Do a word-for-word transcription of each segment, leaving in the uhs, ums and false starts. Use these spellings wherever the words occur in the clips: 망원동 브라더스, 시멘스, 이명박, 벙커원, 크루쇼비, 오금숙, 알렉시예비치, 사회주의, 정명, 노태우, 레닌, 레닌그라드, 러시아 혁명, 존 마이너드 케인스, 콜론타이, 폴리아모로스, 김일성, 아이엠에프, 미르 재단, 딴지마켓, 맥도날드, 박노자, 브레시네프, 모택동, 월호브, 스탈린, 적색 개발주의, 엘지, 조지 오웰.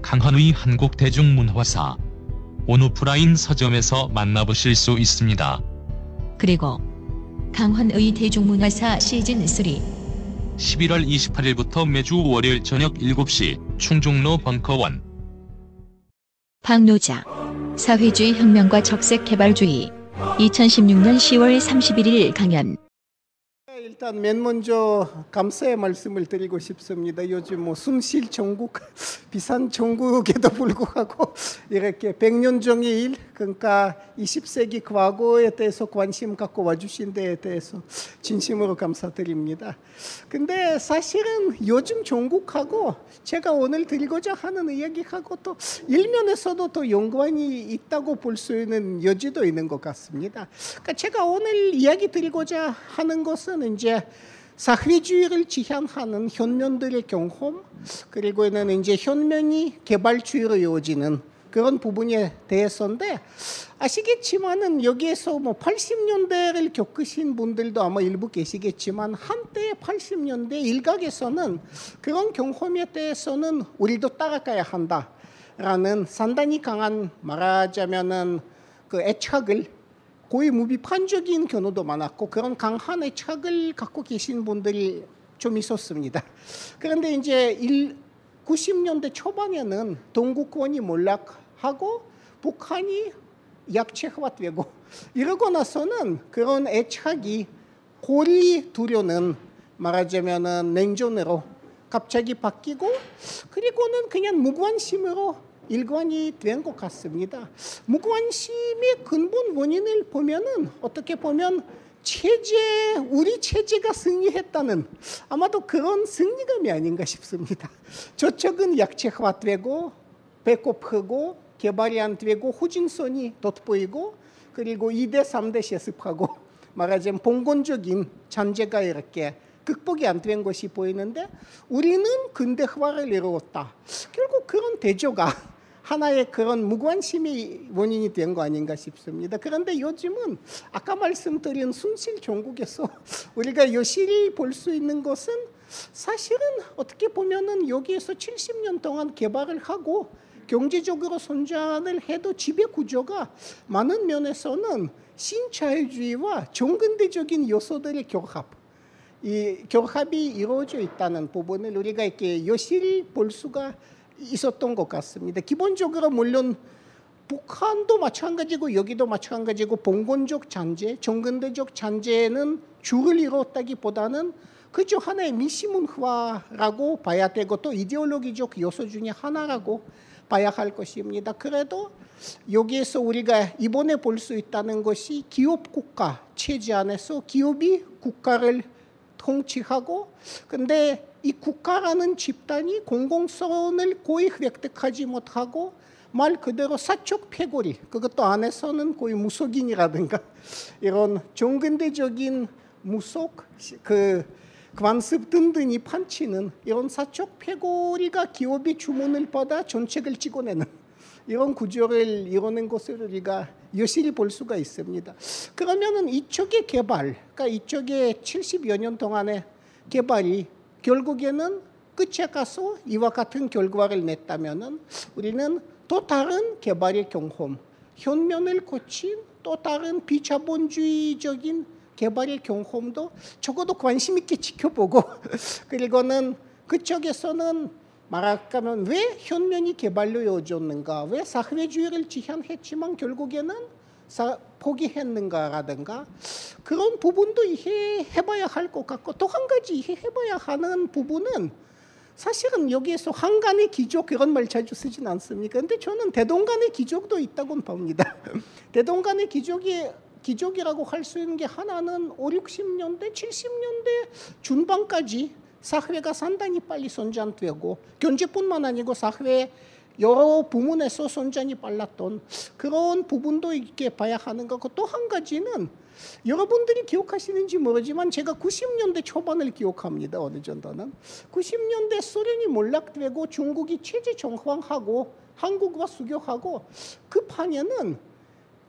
강헌의 한국 대중문화사, 온오프라인 서점에서 만나보실 수 있습니다. 그리고 강헌의 대중문화사 시즌 쓰리 십일월 이십팔일부터 매주 월요일 저녁 일곱 시 충정로 벙커원. 박노자, 사회주의 혁명과 적색 개발주의, 이천십육년 시월 삼십일일 강연. 일단 맨 먼저 감사의 말씀을 드리고 싶습니다. 요즘 뭐 숨쉴 전국, 비싼 전국에도 불구하고 이렇게 백년 정의일, 그러니까 이십 세기 과거에 대해서 관심 갖고 와주신 데에 대해서 진심으로 감사드립니다. 근데 사실은 요즘 전국하고 제가 오늘 드리고자 하는 이야기하고 또 일면에서도 또 연관이 있다고 볼 수 있는 여지도 있는 것 같습니다. 그러니까 제가 오늘 이야기 드리고자 하는 것은 이제 사회주의를 지향하는 현면들의 경험, 그리고 는 이제 현면이 개발주의로 이어지는 그런 부분에 대해서인데, 아시겠지만은 여기에서 뭐 팔십 년대를 겪으신 분들도 아마 일부 계시겠지만, 한때 팔십 년대 일각에서는 그런 경험에 대해서는 우리도 따라가야 한다라는 상당히 강한, 말하자면은 그 애착을, 거의 무비판적인 경우도 많았고, 그런 강한 애착을 갖고 계신 분들이 좀 있었습니다. 그런데 이제 구십 년대 초반에는 동구권이 몰락하고 북한이 약체화되고 이러고 나서는 그런 애착이 골이 두려는, 말하자면은 냉전으로 갑자기 바뀌고, 그리고는 그냥 무관심으로 일관이 된 것 같습니다. 무관심의 근본 원인을 보면은 어떻게 보면 체제, 우리 체제가 승리했다는, 아마도 그런 승리감이 아닌가 싶습니다. 저쪽은 약체화되고 배꼽하고 개발이 안 되고 후진선이 돋보이고, 그리고 이대 삼대 세습하고, 말하자면 봉건적인 잔재가 이렇게 극복이 안 된 것이 보이는데, 우리는 근대화를 이루었다. 결국 그런 대조가 하나의 그런 무관심이 원인이 된 거 아닌가 싶습니다. 그런데 요즘은 아까 말씀드린 순실 전국에서 우리가 여실히 볼 수 있는 것은, 사실은 어떻게 보면은 여기에서 칠십 년 동안 개발을 하고 경제적으로 성장을 해도 지배 구조가 많은 면에서는 신자유주의와 정근대적인 요소들의 결합, 이 결합이 이루어져 있다는 부분을 우리가 이렇게 여실히 볼 수가 있었던 것 같습니다. 기본적으로 물론 북한도 마찬가지고 여기도 마찬가지고 봉건적 잔재, 정근대적 잔재는 주를 이뤘다기보다는 그저 하나의 미시문화라고 봐야 되고, 또 이데올로기적 요소 중에 하나라고 봐야 할 것입니다. 그래도 여기에서 우리가 이번에 볼 수 있다는 것이 기업 국가 체제 안에서 기업이 국가를 통치하고, 근데 이 국가라는 집단이 공공성을 거의 획득하지 못하고 말 그대로 사적 패거리, 그것도 안에서는 거의 무속인이라든가 이런 정근대적인 무속, 그 관습 등등이 판치는 이런 사적 패거리가 기업의 주문을 받아 정책을 찍어내는 이런 구조를 이루는 것을 우리가 여실히 볼 수가 있습니다. 그러면은 이쪽의 개발, 그러니까 이쪽의 칠십여 년 동안의 개발이 결국에는 끝에 가서 이와 같은 결과를 냈다면은, 우리는 또 다른 개발의 경험, 현면을 거친 또 다른 비자본주의적인 개발의 경험도 적어도 관심 있게 지켜보고, 그리고는 그쪽에서는 말하자면 왜 현면이 개발로 이어졌는가, 왜 사회주의를 지향했지만 결국에는 사, 포기했는가라든가, 그런 부분도 이해해봐야 할 것 같고, 또 한 가지 이해해봐야 하는 부분은, 사실은 여기에서 한간의 기적, 그런 말 자주 쓰진 않습니까? 근데 저는 대동간의 기적도 있다고 봅니다. 대동간의 기적이 기적이라고 할 수 있는 게, 하나는 오륙십 년대, 칠십 년대 중반까지 사회가 상당히 빨리 성장되고, 경제뿐만 아니고 사회의 여러 부문에서 선전이 빨랐던 그런 부분도 있게 봐야 하는 거고, 또 한 가지는 여러분들이 기억하시는지 모르지만 제가 구십 년대 초반을 기억합니다. 어느 정도는 구십 년대 소련이 몰락되고 중국이 체제 정황하고 한국과 수교하고 급하면은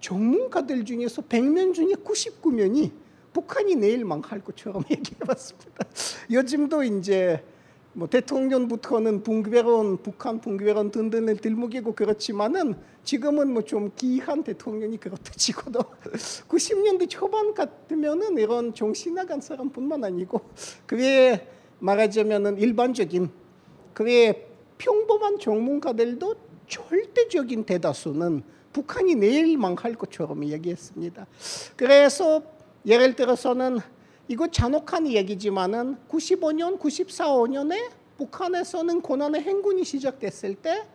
전문가들 중에서 백 명 중에 구십구 명이 북한이 내일 망할 것처럼 얘기해봤습니다. 요즘도 이제 뭐 대통령부터는 붕괴론, 북한 붕괴론 등등을 들먹이고 그렇지만은 지금은 뭐 좀 기이한 대통령이 그렇다 치고도 구십 년대 초반 같으면은 이런 정신 나간 사람뿐만 아니고 그에 말하자면은 일반적인 그에 평범한 전문가들도 절대적인 대다수는 북한이 내일 망할 것처럼 이야기했습니다. 그래서 예를 들어서는 이거 잔혹한 얘기지만은 구십오 년, 구십사, 오 년에 북한에서는 고난의 행군이 시작됐을 때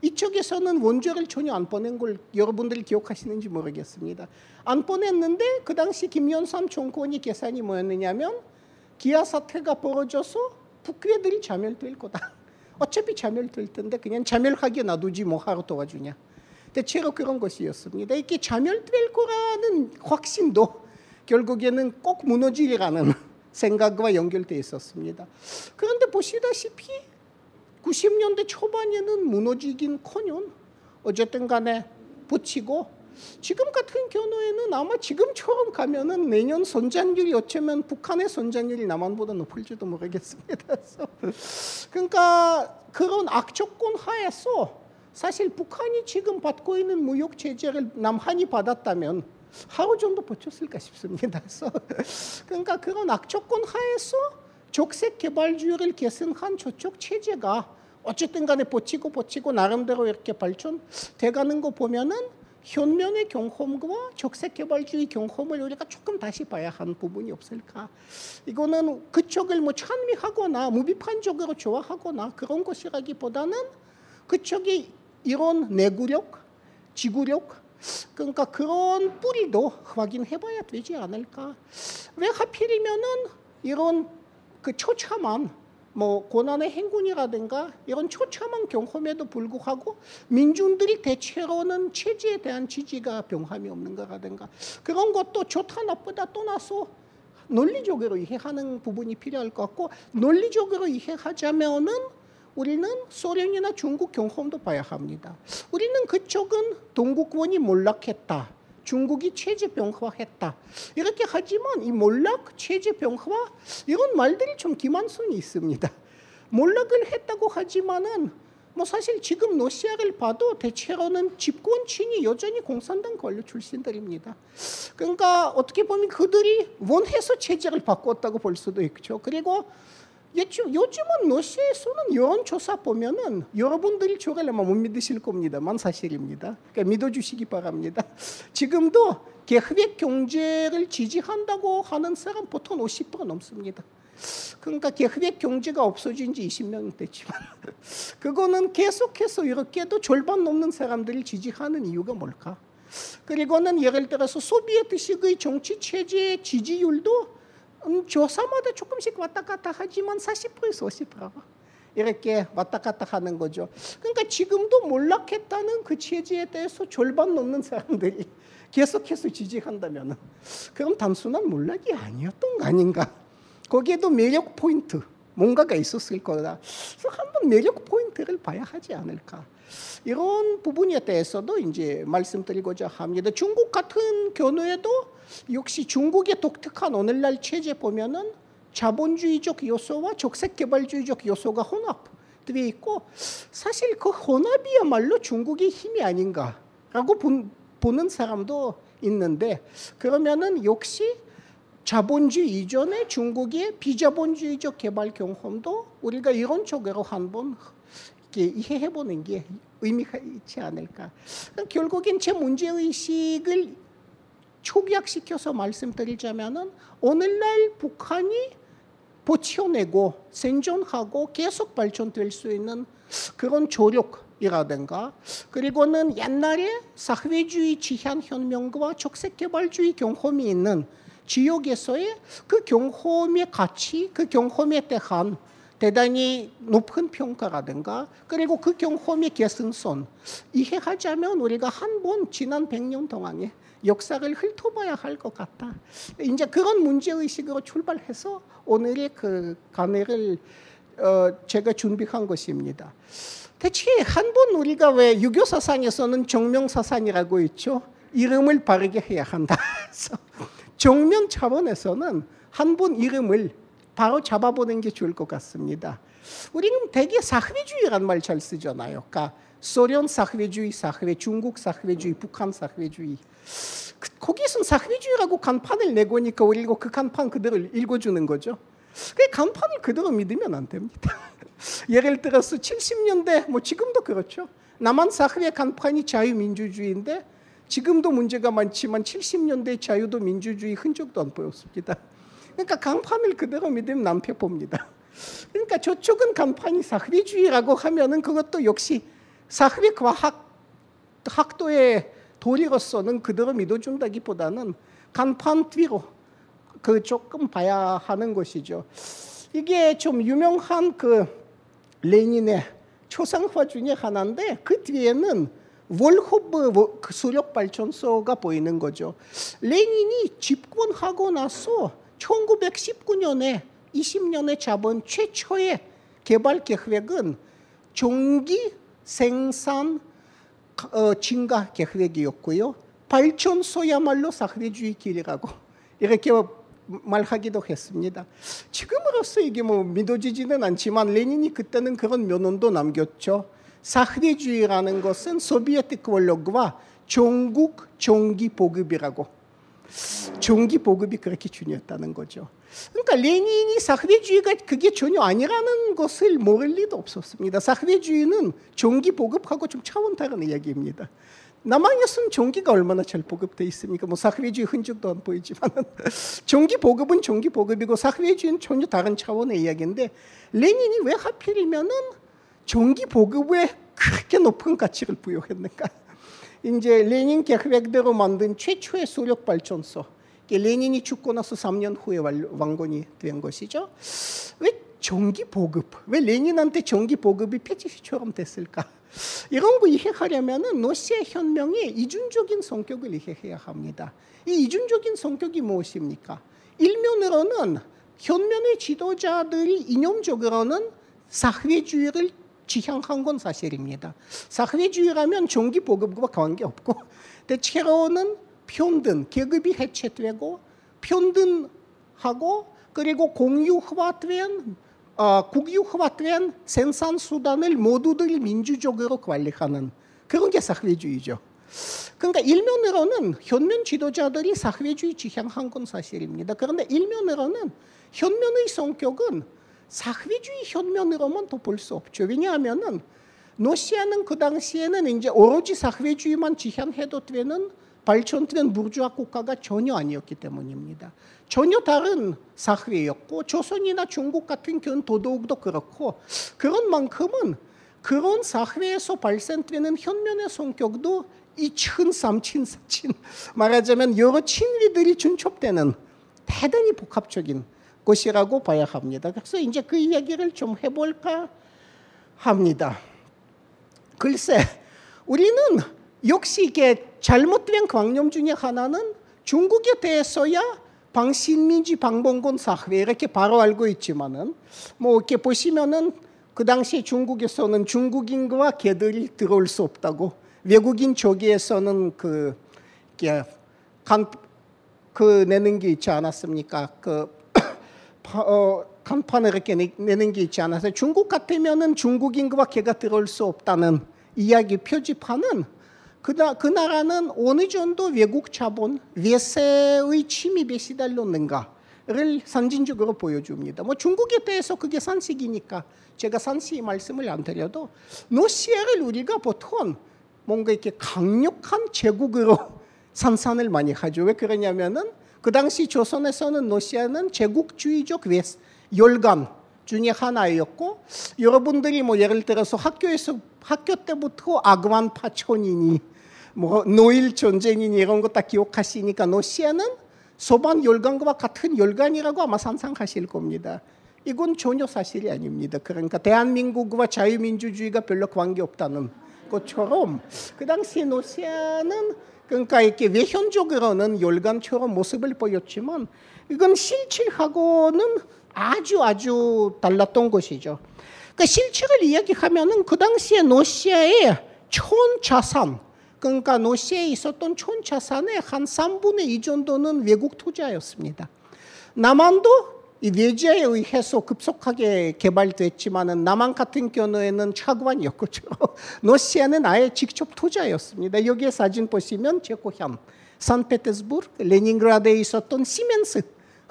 이쪽에서는 원조를 전혀 안 보낸 걸 여러분들이 기억하시는지 모르겠습니다. 안 보냈는데 그 당시 김영삼 정권이 계산이 뭐였느냐면 기아 사태가 벌어져서 북괴들이 자멸될 거다. 어차피 자멸될 텐데 그냥 자멸하게 놔두지 뭐 하러 도와주냐. 대체로 그런 것이었습니다. 이게 자멸될 거라는 확신도 결국에는 꼭 무너지리라는 생각과 연결되어 있었습니다. 그런데 보시다시피 구십 년대 초반에는 무너지긴커녕 어쨌든 간에 붙이고, 지금 같은 경우에는 아마 지금처럼 가면은 내년 선전율이 어쩌면 북한의 선전율이 남한보다 높을지도 모르겠습니다. 그러니까 그런 악조건 하에서 사실 북한이 지금 받고 있는 무역 제재를 남한이 받았다면 하루 정도 버텼을까 싶습니다. 그래서 그러니까 그런 악조건 하에서 적색 개발주의를 계승한 저쪽 체제가 어쨌든 간에 버티고 버티고 나름대로 이렇게 발전돼가는 거 보면은 현면의 경험과 적색 개발주의 경험을 우리가 조금 다시 봐야 하는 부분이 없을까. 이거는 그쪽을 뭐 찬미하거나 무비판적으로 좋아하거나 그런 것이라기보다는 그쪽이 이런 내구력, 지구력, 그러니까 그런 뿌리도 확인해봐야 되지 않을까. 왜 하필이면은 이런 그 처참한 뭐 고난의 행군이라든가 이런 처참한 경험에도 불구하고 민중들이 대체로는 체제에 대한 지지가 변함이 없는가라든가 그런 것도 좋다 나쁘다 떠나서 논리적으로 이해하는 부분이 필요할 것 같고, 논리적으로 이해하자면은 우리는 소련이나 중국 경험도 봐야 합니다. 우리는 그쪽은 동국권이 몰락했다, 중국이 체제 변화했다 이렇게 하지만 이 몰락, 체제 변화 이런 말들이 좀 기만성이 있습니다. 몰락을 했다고 하지만은 뭐 사실 지금 러시아를 봐도 대체로는 집권층이 여전히 공산당 관료 출신들입니다. 그러니까 어떻게 보면 그들이 원해서 체제를 바꿨다고 볼 수도 있죠. 그리고 요즘, 요즘은 러시아에서는 여론조사 보면은 여러분들이 저걸 아마 못 믿으실 겁니다만 사실입니다. 그러니까 믿어주시기 바랍니다. 지금도 계획 경제를 지지한다고 하는 사람 보통 오십 퍼센트 넘습니다. 그러니까 계획 경제가 없어진 지 이십 년 됐지만 그거는 계속해서 이렇게도 절반 넘는 사람들을 지지하는 이유가 뭘까? 그리고는 예를 들어서 소비에트식의 정치 체제의 지지율도 음, 조사마다 조금씩 왔다 갔다 하지만 사십 퍼센트에서 오십 퍼센트 이렇게 왔다 갔다 하는 거죠. 그러니까 지금도 몰락했다는 그 체제에 대해서 절반 넘는 사람들이 계속해서 지지한다면 그럼 단순한 몰락이 아니었던 거 아닌가. 거기에도 매력 포인트 뭔가가 있었을 거다. 그래서 한번 매력 포인트를 봐야 하지 않을까. 이런 부분에 대해서도 이제 말씀드리고자 합니다. 중국 같은 경우에도 역시 중국의 독특한 오늘날 체제 보면은 자본주의적 요소와 적색개발주의적 요소가 혼합돼 있고, 사실 그 혼합이야말로 중국의 힘이 아닌가라고 본, 보는 사람도 있는데, 그러면은 역시 자본주의 이전에 중국의 비자본주의적 개발 경험도 우리가 이론적으로 한번 이해해보는 게 의미가 있지 않을까. 결국엔 제 문제의식을 축약시켜서 말씀드리자면은 오늘날 북한이 버텨내고 생존하고 계속 발전될 수 있는 그런 조력이라든가, 그리고는 옛날에 사회주의 지향 혁명과 적색개발주의 경험이 있는 지역에서의 그 경험의 가치, 그 경험에 대한 대단히 높은 평가라든가 그리고 그 경험의 개선성 이해하자면 우리가 한 번 지난 백 년 동안의 역사를 훑어봐야 할 것 같다. 이제 그런 문제의식으로 출발해서 오늘의 그 강의를 어, 제가 준비한 것입니다. 대체 한 번 우리가 왜 유교 사상에서는 정명 사상이라고 있죠? 이름을 바르게 해야 한다. 정명 차원에서는 한 번 이름을 바로 잡아보는 게 좋을 것 같습니다. 우리는 대개 사회주의란 말 잘 쓰잖아요. 그러니까 소련 사회주의, 사회, 중국 사회주의, 북한 사회주의. 그, 거기선 사회주의라고 간판을 내고니까 우리가 그 간판 그대로 읽어주는 거죠. 그 간판을 그대로 믿으면 안 됩니다. 예를 들어서 칠십 년대, 뭐 지금도 그렇죠. 남한 사회의 간판이 자유민주주의인데 지금도 문제가 많지만 칠십 년대 자유도 민주주의 흔적도 안 보였습니다. 그러니까 간판을 그대로 믿으면 남편 봅니다. 그러니까 저쪽은 간판이 사회주의라고 하면은 그것도 역시 사회과학 학도의 도리로서는 그대로 믿어준다기보다는 간판 뒤로 그 조금 봐야 하는 것이죠. 이게 좀 유명한 그 레닌의 초상화 중에 하나인데 그 뒤에는 월호브 수력발전소가 보이는 거죠. 레닌이 집권하고 나서 천구백십구 년에 이십 년에 잡은 최초의 개발 계획은 전기 생산 어, 증가 계획이었고요. 발전소야말로 사회주의 길이라고 이렇게 말하기도 했습니다. 지금으로서 이게 뭐 믿어지지는 않지만 레닌이 그때는 그런 면언도 남겼죠. 사회주의라는 것은 소비에트 권력과 전국 정기 보급이라고. 정기 보급이 그렇게 중요했다는 거죠. 그러니까 레닌이 사회주의가 그게 전혀 아니라는 것을 모를 리도 없었습니다. 사회주의는 정기 보급하고 좀 차원 다른 이야기입니다. 남한에서는 전기가 얼마나 잘 보급돼 있습니까? 뭐 사회주의 흔적도 안 보이지만 전기 보급은 전기 보급이고 사회주의는 전혀 다른 차원의 이야기인데 레닌이 왜 하필이면은 전기 보급에 그렇게 높은 가치를 부여했는가? 이제 레닌 계획대로 만든 최초의 수력 발전소. 레닌이 죽고 나서 삼 년 후에 완공이 된 것이죠. 왜 전기 보급? 왜 레닌한테 전기 보급이 패티시처럼 됐을까? 이런 거 이해하려면은 러시아 혁명의 이중적인 성격을 이해해야 합니다. 이 이중적인 성격이 무엇입니까? 일면으로는 혁명의 지도자들이 이념적으로는 사회주의를 지향한 건 사실입니다. 사회주의라면 전기 보급과 관계없고 대체로는 편든, 계급이 해체되고 편든하고 그리고 공유화된, 어, 국유화된 생산수단을 모두들 민주적으로 관리하는 그런 게 사회주의죠. 그러니까 일면으로는 혁명 지도자들이 사회주의 지향한 건 사실입니다. 그런데 일면으로는 혁명의 성격은 사회주의 혁명으로만 더 볼 수 없죠. 왜냐하면은 러시아는 그 당시에는 이제 오로지 사회주의만 지향해도 되는 발전된 부르주아 국가가 전혀 아니었기 때문입니다. 전혀 다른 사회였고 조선이나 중국 같은 경우는 더더욱도 그렇고 그런 만큼은 그런 사회에서 발생되는 혁명의 성격도 이층, 삼층, 사층 말하자면 여러 층위들이 중첩되는 대단히 복합적인 것이라고 봐야 합니다. 그래서 이제 그 이야기를 좀 해볼까 합니다. 글쎄, 우리는 역시 이게 잘못된 관념 중에 하나는 중국에 대해서야 반신민지 반봉건 사회 이렇게 바로 알고 있지만은 뭐 이렇게 보시면은 그 당시 중국에서는 중국인과 개들이 들어올 수 없다고 외국인 저기에서는 그 이렇게 간 그 내는 게 있지 않았습니까? 그 어, 간판을 이렇게 내는 게 있지 않아서 중국 같으면은 중국인과 개가 들어올 수 없다는 이야기 표지판은 그, 나, 그 나라는 어느 정도 외국 자본, 외세의 침입에 시달렸는가를 상징적으로 보여줍니다. 뭐 중국에 대해서 그게 상식이니까 제가 상식의 말씀을 안 드려도 러시아를 우리가 보통 뭔가 이렇게 강력한 제국으로 상상을 많이 하죠. 왜 그러냐면은 그 당시 조선에서는 러시아는 제국주의적 열강 중에 하나였고 여러분들이 뭐 예를 들어서 학교에서 학교 때부터 악만 파천이니 뭐 노일 전쟁이니 이런 거 다 기억하시니까 러시아는 소반 열강과 같은 열강이라고 아마 상상하실 겁니다. 이건 전혀 사실이 아닙니다. 그러니까 대한민국과 자유민주주의가 별로 관계없다는 것처럼 그 당시 러시아는 그러니까 이렇게 외형적으로는 열강처럼 모습을 보였지만 이건 실질하고는 아주 아주 달랐던 것이죠. 그 실질을 이야기하면은 그 당시에 러시아의 총 자산, 그러니까 러시아에 있었던 총 자산의 한 삼분의 이 정도는 외국 투자였습니다. 남한도 이 외지에 의해서 급속하게 개발됐지만은 남한 같은 경우에는 차관이었죠. 러시아는 아예 직접 투자였습니다. 여기에 사진 보시면 체코현, 산페테스부르크, 레닌그라드에 있었던 시멘스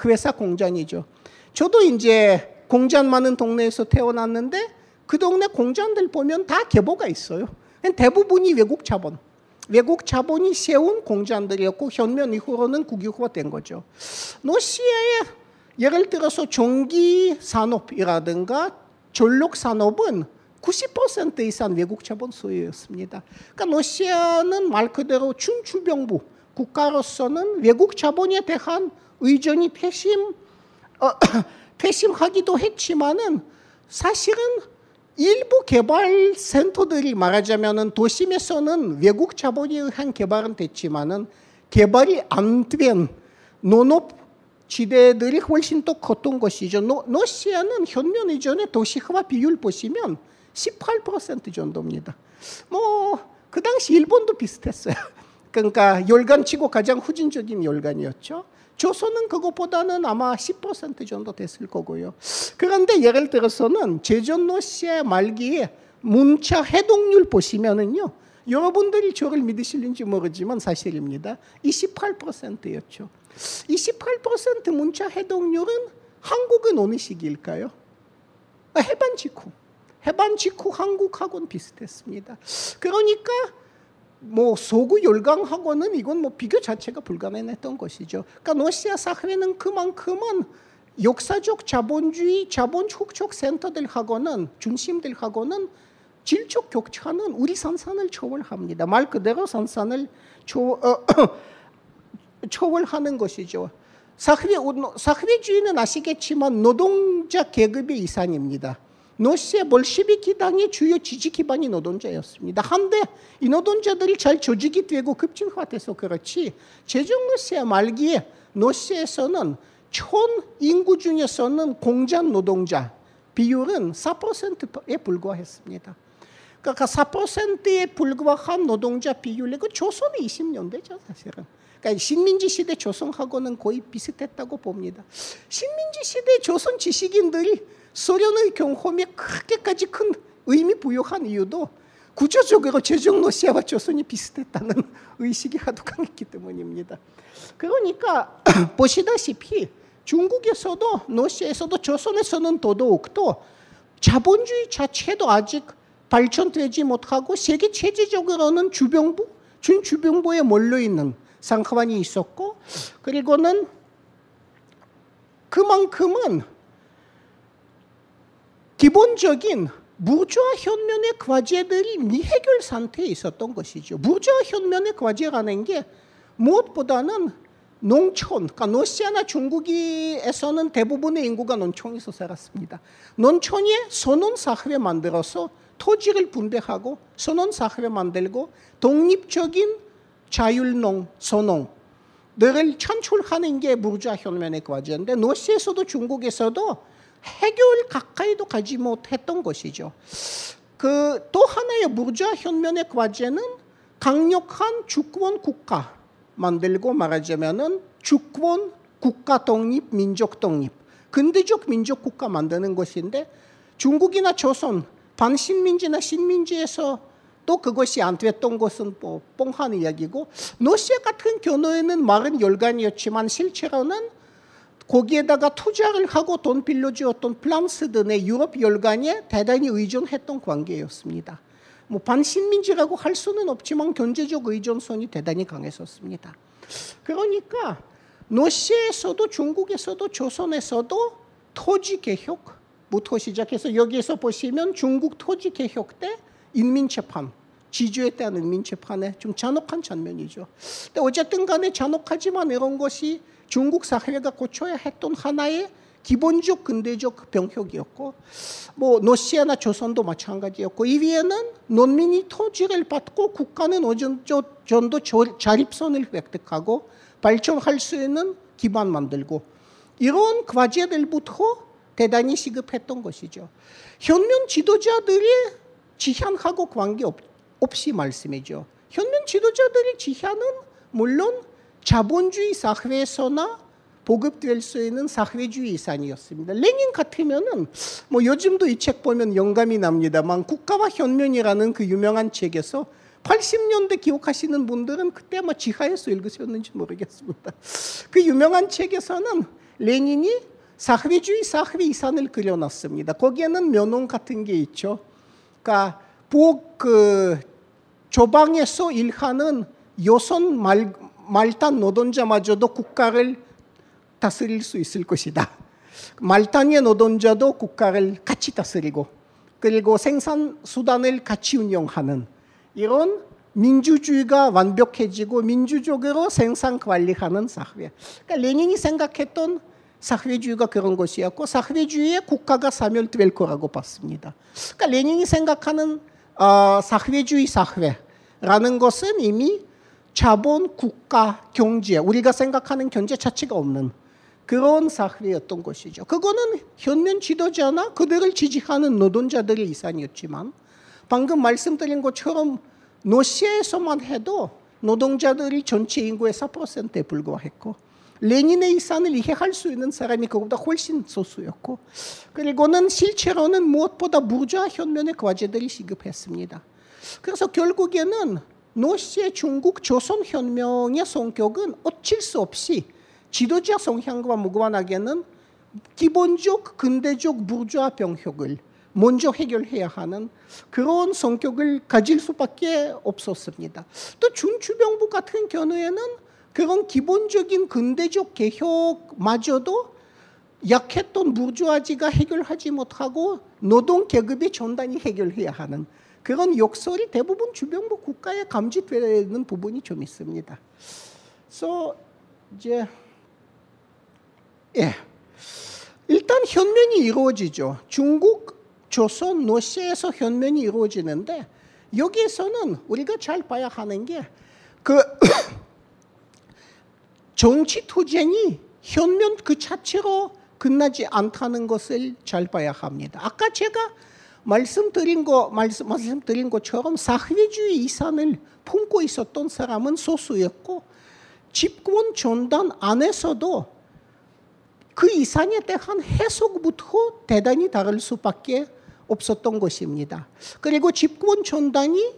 회사 공장이죠. 저도 이제 공장 많은 동네에서 태어났는데 그 동네 공장들 보면 다 계보가 있어요. 대부분이 외국 자본. 외국 자본이 세운 공장들이었고 혁명 이후로는 국유화된 거죠. 러시아의 예를 들어서 전기 산업이라든가 전력 산업은 구십 퍼센트 이상 외국 자본 소유였습니다. 그러니까 러시아는 말 그대로 중추병부 국가로서는 외국 자본에 대한 의존이 패심, 어, 패심하기도 했지만은 사실은 일부 개발 센터들이 말하자면은 도심에서는 외국 자본에 의한 개발은 됐지만은 개발이 안 된 농업 지대들이 훨씬 더 컸던 것이죠. 러시아는 혁명 이전에 도시화 비율 보시면 십팔 퍼센트 정도입니다. 뭐 그 당시 일본도 비슷했어요. 그러니까 열강치고 가장 후진적인 열강이었죠. 조선은 그것보다는 아마 십 퍼센트 정도 됐을 거고요. 그런데 예를 들어서는 제전 러시아 말기에 문자 해독률 보시면은요. 여러분들이 저를 믿으실는지 모르지만 사실입니다. 이십팔 퍼센트였죠. 이십팔 퍼센트 문자 해독률은 한국은 어느 시기일까요? 해방 직후. 해방 직후 한국하고는 비슷했습니다. 그러니까 뭐 서구 열강하고는 이건 뭐 비교 자체가 불가능했던 것이죠. 그러니까 러시아 사회는 그만큼은 역사적 자본주의, 자본 축적 센터들하고는 중심들하고는 질적 격차는 우리 산산을 초월합니다. 말 그대로 산산을 초, 어, 초월하는 것이죠. 사회, 사회주의는 아시겠지만 노동자 계급의 이상입니다. 러시아 볼셰비키 당의 주요 지지 기반이 노동자였습니다. 한데 이 노동자들이 잘 조직이 되고 급진화돼서 그렇지 제정 러시아 말기에 러시아에서는 전 인구 중에서는 공장 노동자 비율은 사 퍼센트에 불과했습니다. 그러니까 사 퍼센트에 불과한 노동자 비율이 그 조선의 이십 년대죠 사실은. 그러니까 식민지 시대 조선하고는 거의 비슷했다고 봅니다. 식민지 시대 조선 지식인들이 소련의 경험에 그렇게까지 큰 의미 부여한 이유도 구조적으로 제정 러시아와 조선이 비슷했다는 의식이 하도 강했기 때문입니다. 그러니까 보시다시피 중국에서도 러시아에서도 조선에서는 더더욱 또 자본주의 자체도 아직 발전되지 못하고 세계 체제적으로는 주변부, 준주변부에 몰려있는 상황이 있었고 그리고는 그만큼은 기본적인 부르주아 혁명의 과제들이 미해결 상태에 있었던 것이죠. 부르주아 혁명의 과제라는 게 무엇보다는 농촌, 그러니까 러시아나 중국에서는 대부분의 인구가 농촌에서 살았습니다. 농촌에 선원사회 만들어서 토지를 분배하고 선원사회 만들고 독립적인 자율농, 소농들을 창출하는 게 부르주아 혁명의 과제인데 러시아에서도 중국에서도 해결 가까이도 가지 못했던 것이죠. 그 또 하나의 부르주아 혁명의 과제는 강력한 주권 국가 만들고 말하자면은 주권 국가 독립, 민족 독립, 근대적 민족 국가 만드는 것인데 중국이나 조선, 반식민지나 식민지에서 또 그것이 안 됐던 것은 뭐 뻥한 이야기고 러시아 같은 경우에는 말은 열강이었지만 실제로는 거기에다가 투자를 하고 돈 빌려주었던 프랑스 등의 유럽 열강에 대단히 의존했던 관계였습니다. 뭐 반식민지라고 할 수는 없지만 경제적 의존성이 대단히 강했었습니다. 그러니까 러시아에서도 중국에서도 조선에서도 토지개혁부터 시작해서 여기에서 보시면 중국 토지개혁 때 인민재판, 지주에 대한 인민재판의 좀 잔혹한 장면이죠. 근데 어쨌든 간에 잔혹하지만 이런 것이 중국 사회가 고쳐야 했던 하나의 기본적 근대적 병역이었고 뭐 노시아나 조선도 마찬가지였고 이외에는 농민이 토지를 받고 국가는 어느 정도 자립선을 획득하고 발전할 수 있는 기반 만들고 이런 과제들부터 대단히 시급했던 것이죠. 혁명 지도자들이 지향하고 관계없이 말씀이죠. 혁명 지도자들의 지향은 물론 자본주의 사회에서나 보급될 수 있는 사회주의 이상이었습니다. 레닌 같으면은 뭐 요즘도 이 책 보면 영감이 납니다만 국가와 혁명이라는 그 유명한 책에서 팔십 년대 기억하시는 분들은 그때 아마 지하에서 읽으셨는지 모르겠습니다. 그 유명한 책에서는 레닌이 사회주의 사회 이상을 그려놨습니다. 거기에는 면허 같은 게 있죠. 그러니까 그 조방에서 일하는 여성 말, 말단 노동자마저도 국가를 다스릴 수 있을 것이다. 말단의 노동자도 국가를 같이 다스리고 그리고 생산 수단을 같이 운영하는 이런 민주주의가 완벽해지고 민주적으로 생산 관리하는 사회. 그러니까 레닌이 생각했던 사회주의가 그런 것이었고 사회주의에 국가가 사멸될 거라고 봤습니다. 그러니까 레닌이 생각하는 어, 사회주의 사회라는 것은 이미 자본, 국가, 경제, 우리가 생각하는 경제 자체가 없는 그런 사회였던 것이죠. 그거는 혁명 지도자나 그들을 지지하는 노동자들의 이상이었지만 방금 말씀드린 것처럼 러시아에서만 해도 노동자들이 전체 인구의 사 퍼센트에 불과했고 레닌의 이상을 이해할 수 있는 사람이 그보다 훨씬 소수였고 그리고는 실제로는 무엇보다 부르주아 혁명의 과제들이 시급했습니다. 그래서 결국에는 러시아, 중국, 조선 혁명의 성격은 어쩔 수 없이 지도자 성향과 무관하게는 기본적, 근대적 부르주아 병역을 먼저 해결해야 하는 그런 성격을 가질 수밖에 없었습니다. 또 중추병부 같은 경우에는 그런 기본적인 근대적 개혁마저도 약했던 부르주아지가 해결하지 못하고 노동계급의 전단이 해결해야 하는 그런 욕설이 대부분 주변부 국가에 감지되는 부분이 좀 있습니다. 그래서 이제 예. 일단 혁명이 이루어지죠. 중국, 조선, 러시아에서 혁명이 이루어지는데 여기에서는 우리가 잘 봐야 하는 게 그 정치 투쟁이 혁명 그 자체로 끝나지 않다는 것을 잘 봐야 합니다. 아까 제가 말씀드린 거 말씀 말씀드린 것처럼 사회주의 이상을 품고 있었던 사람은 소수였고 집권 전단 안에서도 그 이상에 대한 해석부터 대단히 다를 수밖에 없었던 것입니다. 그리고 집권 전단이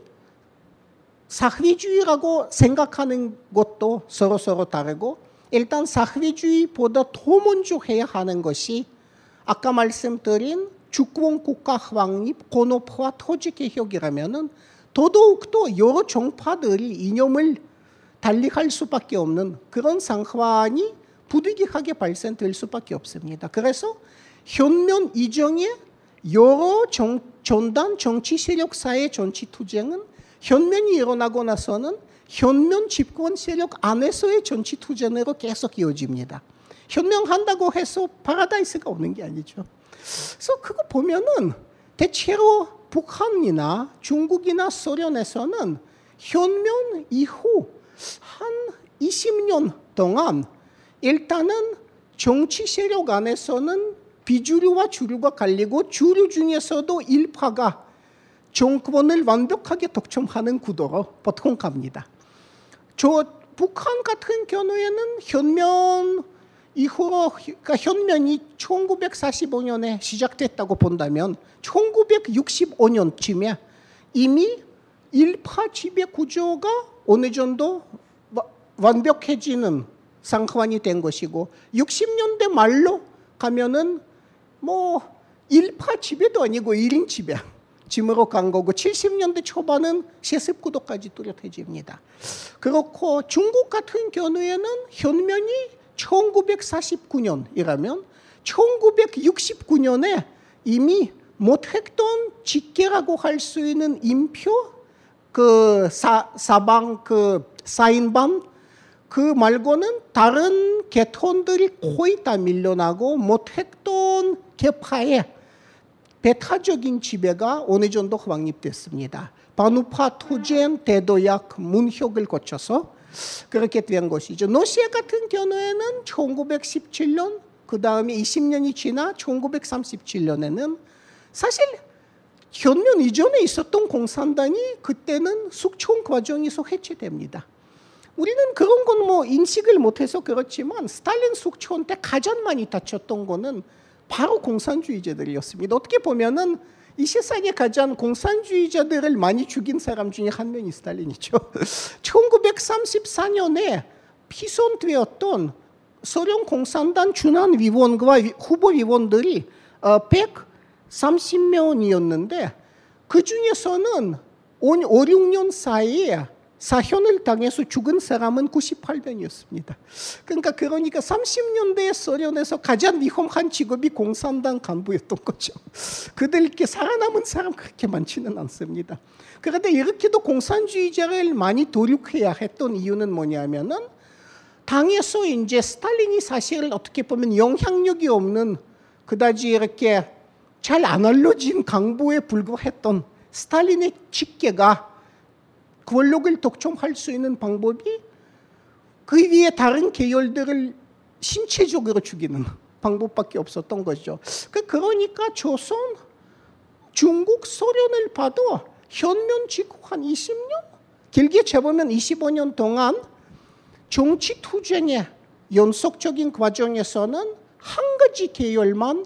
사회주의라고 생각하는 것도 서로 서로 다르고 일단 사회주의보다 더 먼저 해야 하는 것이 아까 말씀드린 주권국가 확립, 건업화, 토지개혁이라면은 더더욱더 여러 정파들이 이념을 달리할 수밖에 없는 그런 상황이 부득이하게 발생될 수밖에 없습니다. 그래서 혁명 이전의 여러 정, 전단 정치 세력 사이의 정치 투쟁은 혁명이 일어나고 나서는 혁명 집권 세력 안에서의 정치 투쟁으로 계속 이어집니다. 혁명한다고 해서 파라다이스가 오는 게 아니죠. 그래서 그거 보면은 대체로 북한이나 중국이나 소련에서는 혁명 이후 한 이십 년 동안 일단은 정치 세력 안에서는 비주류와 주류가 갈리고 주류 중에서도 일파가 정권을 완벽하게 독점하는 구도로 보통 갑니다. 저 북한 같은 경우에는 혁명 이후로 그러니까 혁명이 천구백사십오 년에 시작됐다고 본다면 천구백육십오 년쯤에 이미 일파 지배 구조가 어느 정도 완벽해지는 상황이 된 것이고 육십 년대 말로 가면은 뭐 일파 지배도 아니고 일 인 지배 짐으로 간 거고 칠십 년대 초반은 세습 구도까지 뚜렷해집니다. 그렇고 중국 같은 경우에는 혁명이 천구백사십구 년이라면 천구백육십구 년에 이미 모택동 직계라고 할 수 있는 인표 그 사, 사방 그 사인반 그 말고는 다른 계통들이 거의 다 밀려나고 모택동 계파의 배타적인 지배가 어느 정도 확립됐습니다. 반우파, 투쟁, 대도약, 문혁을 거쳐서 그렇게 된 것이죠. 러시아 같은 경우에는 천구백십칠 년, 그 다음에 이십 년이 지나 천구백삼십칠 년에는 사실 혁명 이전에 있었던 공산당이 그때는 숙청 과정에서 해체됩니다. 우리는 그런 건 뭐 인식을 못해서 그렇지만 스탈린 숙청 때 가장 많이 다쳤던 거는 바로 공산주의자들이었습니다. 어떻게 보면은 이 세상에 가장 공산주의자들을 많이 죽인 사람 중에 한 명이 스탈린이죠. 천구백삼십사 년에 피선되었던 소련 공산당 중앙위원과 후보위원들이 백삼십 명이었는데 그중에서는 오, 육 년 사이에 사형을 당해서 죽은 사람은 구십팔 명이었습니다. 그러니까 그러니까 삼십 년대 소련에서 가장 위험한 직업이 공산당 간부였던 거죠. 그들 이렇게 살아남은 사람 그렇게 많지는 않습니다. 그런데 이렇게도 공산주의자를 많이 도륙해야 했던 이유는 뭐냐면은 당에서 이제 스탈린이 사실 어떻게 보면 영향력이 없는 그다지 이렇게 잘 안 알려진 간부에 불과했던 스탈린의 직계가 권력을 독점할 수 있는 방법이 그 위에 다른 계열들을 신체적으로 죽이는 방법밖에 없었던 거죠. 그러니까 조선, 중국, 소련을 봐도 혁명 직후 한 이십 년? 길게 재보면 이십오 년 동안 정치 투쟁의 연속적인 과정에서는 한 가지 계열만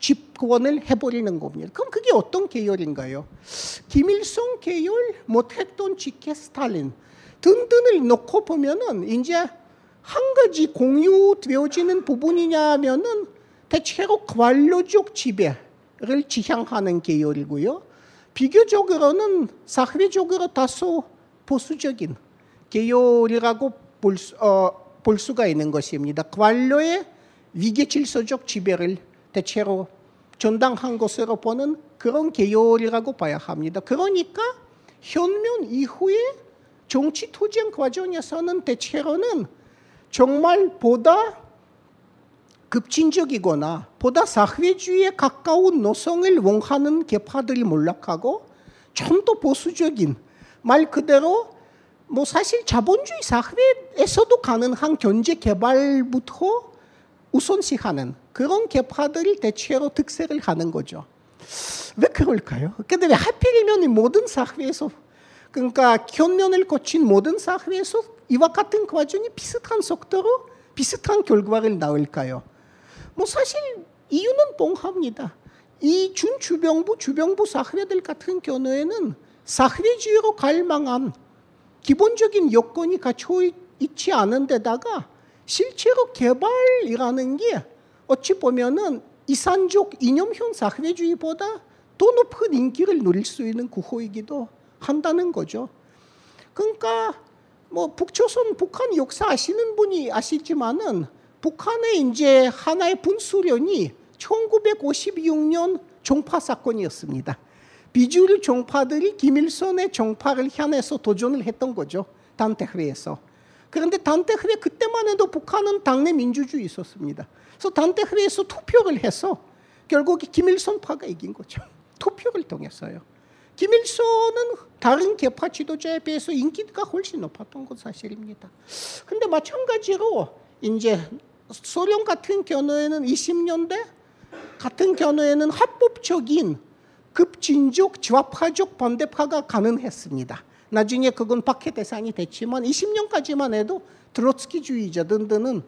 집권을 해버리는 겁니다. 그럼 그게 어떤 계열인가요? 김일성 계열, 모택동 직계 스탈린 등등을 놓고 보면은 이제 한 가지 공유되어지는 부분이냐면은 대체로 관료적 지배를 지향하는 계열이고요. 비교적으로는 사회적으로 다소 보수적인 계열이라고 볼, 수, 어, 볼 수가 있는 것입니다. 관료의 위계질서적 지배를 대체로 전당한 것으로 보는 그런 계열이라고 봐야 합니다. 그러니까 혁명 이후에 정치 투쟁 과정에서는 대체로는 정말 보다 급진적이거나 보다 사회주의에 가까운 노선을 원하는 계파들이 몰락하고 좀 더 보수적인 말 그대로 뭐 사실 자본주의 사회에서도 가능한 경제 개발부터 우선시하는 그런 계파들이 대체로 득세를 하는 거죠. 왜 그럴까요? 근데 왜 하필이면 모든 사회에서, 그러니까 혁명을 거친 모든 사회에서 이와 같은 과정이 비슷한 속도로 비슷한 결과를 낳을까요? 뭐 사실 이유는 뻔합니다. 이 준주병부, 주병부 사회들 같은 경우에는 사회주의로 갈 만한 기본적인 여건이 갖춰 있지 않은 데다가 실제로 개발이라는 게 어찌 보면은 이산적 이념형 사회주의보다 더 높은 인기를 누릴 수 있는 구호이기도 한다는 거죠. 그러니까 뭐 북조선, 북한 역사 아시는 분이 아시지만은 북한의 이제 하나의 분수령이 천구백오십육 년 종파 사건이었습니다. 비주류 종파들이 김일성의 종파를 향해서 도전을 했던 거죠. 단태회에서. 그런데 단태회의 그때만 해도 북한은 당내 민주주의 있었습니다. 그래서 단태회에서 투표를 해서 결국 김일성파가 이긴 거죠. 투표를 통해서요. 김일성은 다른 계파 지도자에 비해서 인기가 훨씬 높았던 건 사실입니다. 근데 마찬가지로 이제 소련 같은 경우에는 이십 년대 같은 경우에는 합법적인 급진적 좌파적 반대파가 가능했습니다. 나중에 그건 박해 대상이 됐지만 이십 년까지만 해도 트로츠키주의자 등등은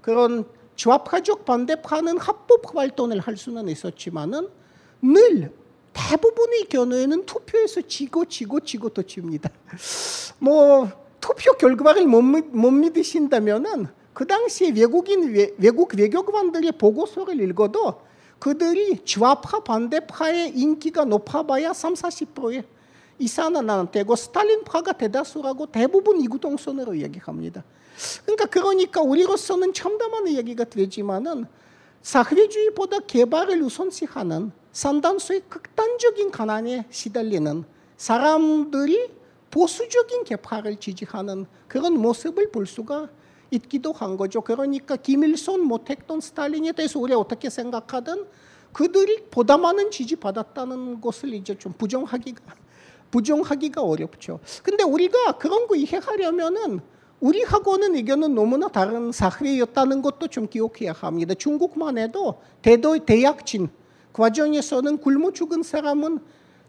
그런 좌파적 반대파는 합법 활동을 할 수는 있었지만은 늘 대부분의 경우에는 투표에서 지고 지고 지고 또 집니다. 뭐 투표 결과를 못, 못 믿으신다면은 그 당시에 외국인 외, 외국 외교관들의 보고서를 읽어도 그들이 좌파 반대파의 인기가 높아봐야 삼, 사십 퍼센트에 이사는 안 되고 스탈린파가 대다수라고 대부분 이구동선으로 이야기합니다. 그러니까 그러니까 우리로서는 참담한 이야기가 되지만은 사회주의보다 개발을 우선시하는 산단수의 극단적인 가난에 시달리는 사람들이 보수적인 개파를 지지하는 그런 모습을 볼 수가 있기도 한 거죠. 그러니까 김일성, 모택동, 스탈린에 대해서 우리가 어떻게 생각하든 그들이 보다 많은 지지받았다는 것을 이제 좀 부정하기가 부정하기가 어렵죠. 근데 우리가 그런 거 이해하려면은 우리하고는 의견은 너무나 다른 사회였다는 것도 좀 기억해야 합니다. 중국만 해도 대도 대약진 과정에서는 굶어 죽은 사람은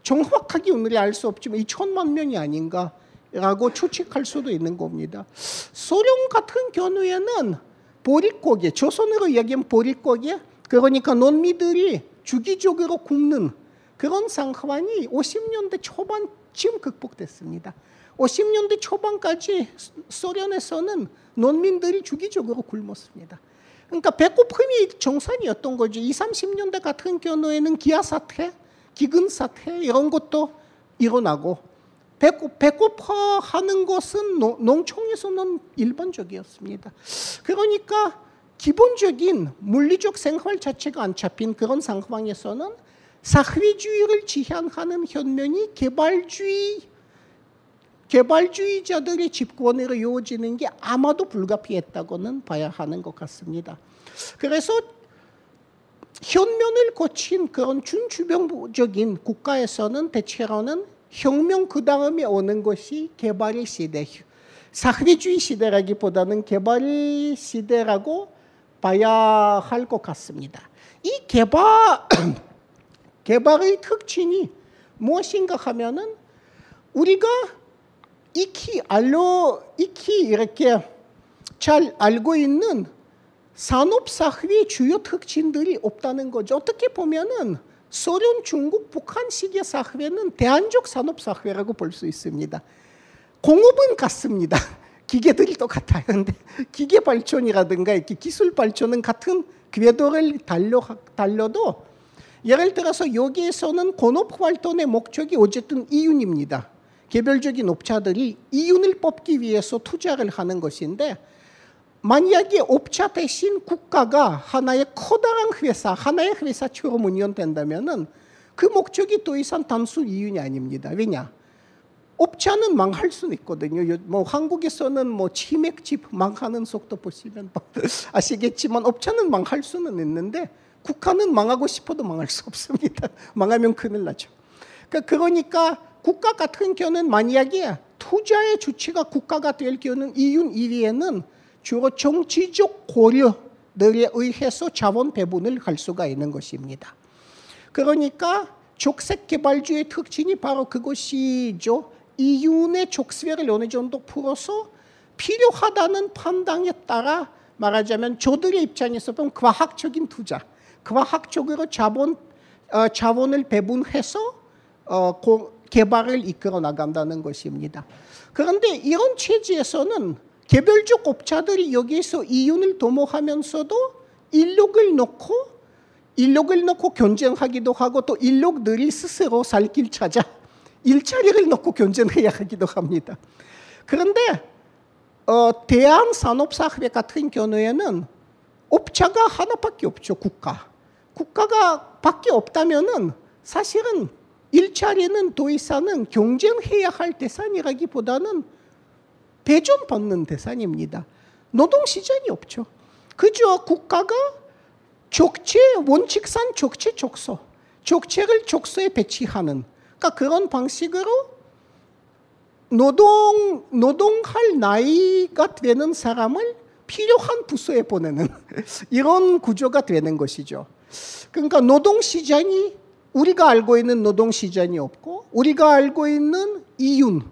정확하게 오늘이 알 수 없지만 이천만 명이 아닌가라고 추측할 수도 있는 겁니다. 소련 같은 경우에는 보릿고개, 조선으로 얘기하면 보릿고개, 그러니까 농민들이 주기적으로 굶는 그런 상황이 오십 년대 초반쯤 극복됐습니다. 오십 년대 초반까지 소련에서는 농민들이 주기적으로 굶었습니다. 그러니까 배고픔이 정상이었던 거죠. 이십, 삼십 년대 같은 경우에는 기아사태, 기근사태 이런 것도 일어나고 배고, 배고파하는 것은 노, 농촌에서는 일반적이었습니다. 그러니까 기본적인 물리적 생활 자체가 안 잡힌 그런 상황에서는 사회주의를 지향하는 현면이 개발주의, 개발주의자들의 집권으로 이어지는 게 아마도 불가피했다고는 봐야 하는 것 같습니다. 그래서 현면을 거친 그런 준주변적인 국가에서는 대체로는 혁명 그 다음에 오는 것이 개발의 시대, 사회주의 시대라기보다는 개발의 시대라고 봐야 할 것 같습니다. 이 개발, 개발의 특징이 무엇인가 하면은 우리가 익히 알려, 익히 이렇게 잘 알고 있는 산업사회의 주요 특징들이 없다는 거죠. 어떻게 보면은 소련, 중국, 북한식의 사회는 대안적 산업사회라고 볼 수 있습니다. 공업은 같습니다. 기계들이 똑같아요. 근데 기계 발전이라든가 이렇게 기술 발전은 같은 궤도를 달려, 달려도 예를 들어서 여기에서는 공업활동의 목적이 어쨌든 이윤입니다. 개별적인 업자들이 이윤을 뽑기 위해서 투자를 하는 것인데 만약에 업자 대신 국가가 하나의 커다란 회사, 하나의 회사처럼 운영된다면 그 목적이 더 이상 단순 이윤이 아닙니다. 왜냐? 업자는 망할 수는 있거든요. 뭐 한국에서는 뭐 치맥집 망하는 속도 보시면 아시겠지만 업자는 망할 수는 있는데 국가는 망하고 싶어도 망할 수 없습니다. 망하면 큰일 나죠. 그러니까 국가 같은 경우는 만약에 투자의 주체가 국가가 될 경우는 이윤 일 위에는 주로 정치적 고려들에 의해서 자원 배분을 할 수가 있는 것입니다. 그러니까 적색 개발주의 특징이 바로 그것이죠. 이윤의 적색을 어느 정도 풀어서 필요하다는 판단에 따라 말하자면 저들의 입장에서 보면 과학적인 투자, 과학적으로 자본, 어, 자원을 배분해서 어, 고, 개발을 이끌어 나간다는 것입니다. 그런데 이런 체제에서는 개별적 업자들이 여기에서 이윤을 도모하면서도 인력을 넣고 인력을 넣고 경쟁하기도 하고 또 인력들이 스스로 살 길 찾아 일자리를 넣고 경쟁해야 하기도 합니다. 그런데 어, 대한 산업사회 같은 경우에는 업자가 하나밖에 없죠. 국가. 국가가 밖에 없다면은 사실은 일자리는 더 이상은 경쟁해야 할 대상이라기보다는 배정받는 대상입니다. 노동시장이 없죠. 그저 국가가 적재, 원칙상 적재 적소, 적재를 적소에 배치하는 그러니까 그런 방식으로 노동, 노동할 나이가 되는 사람을 필요한 부서에 보내는 이런 구조가 되는 것이죠. 그러니까 노동시장이 우리가 알고 있는 노동시장이 없고 우리가 알고 있는 이윤,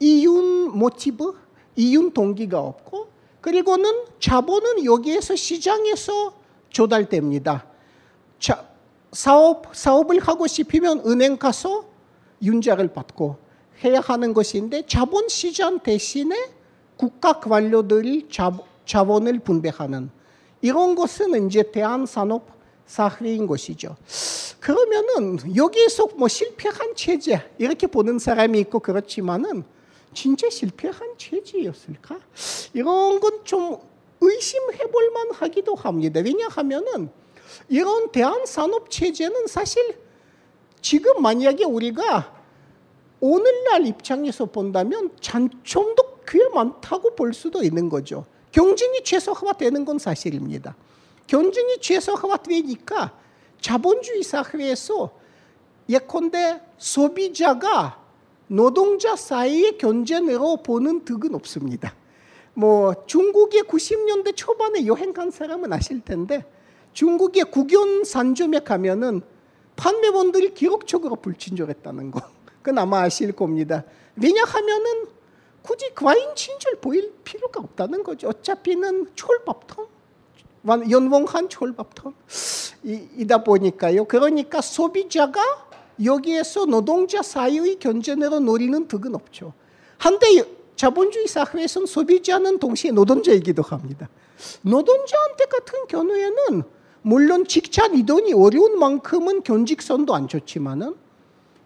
이윤 모티브, 이윤 동기가 없고 그리고는 자본은 여기에서 시장에서 조달됩니다. 자, 사업, 사업을 하고 싶으면 은행 가서 융자를 받고 해야 하는 것인데 자본시장 대신에 국가 관료들이 자, 자본을 분배하는 이런 것은 이제 대한산업 사회인 것이죠. 그러면은 여기에서 뭐 실패한 체제 이렇게 보는 사람이 있고 그렇지만은 진짜 실패한 체제였을까? 이런 건 좀 의심해볼 만하기도 합니다. 왜냐하면은 이런 대한 산업 체제는 사실 지금 만약에 우리가 오늘날 입장에서 본다면 장점도 꽤 많다고 볼 수도 있는 거죠. 경쟁이 최소화되는 건 사실입니다. 경쟁이 최소화되니까 자본주의 사회에서 예컨대 소비자가 노동자 사이의 경쟁으로 보는 득은 없습니다. 뭐 중국의 구십 년대 초반에 여행간 사람은 아실 텐데 중국의 국영 상점에 가면은 판매원들이 기록적으로 불친절했다는 거. 그건 아마 아실 겁니다. 왜냐하면은 굳이 과잉 친절 보일 필요가 없다는 거죠. 어차피는 철밥통, 연봉한 철밥통이다 보니까요. 그러니까 소비자가 여기에서 노동자 사이의 견제로 노리는 득은 없죠. 한데 자본주의 사회에서는 소비자는 동시에 노동자이기도 합니다. 노동자한테 같은 경우에는 물론 직장 이동이 어려운 만큼은 경직선도 안 좋지만은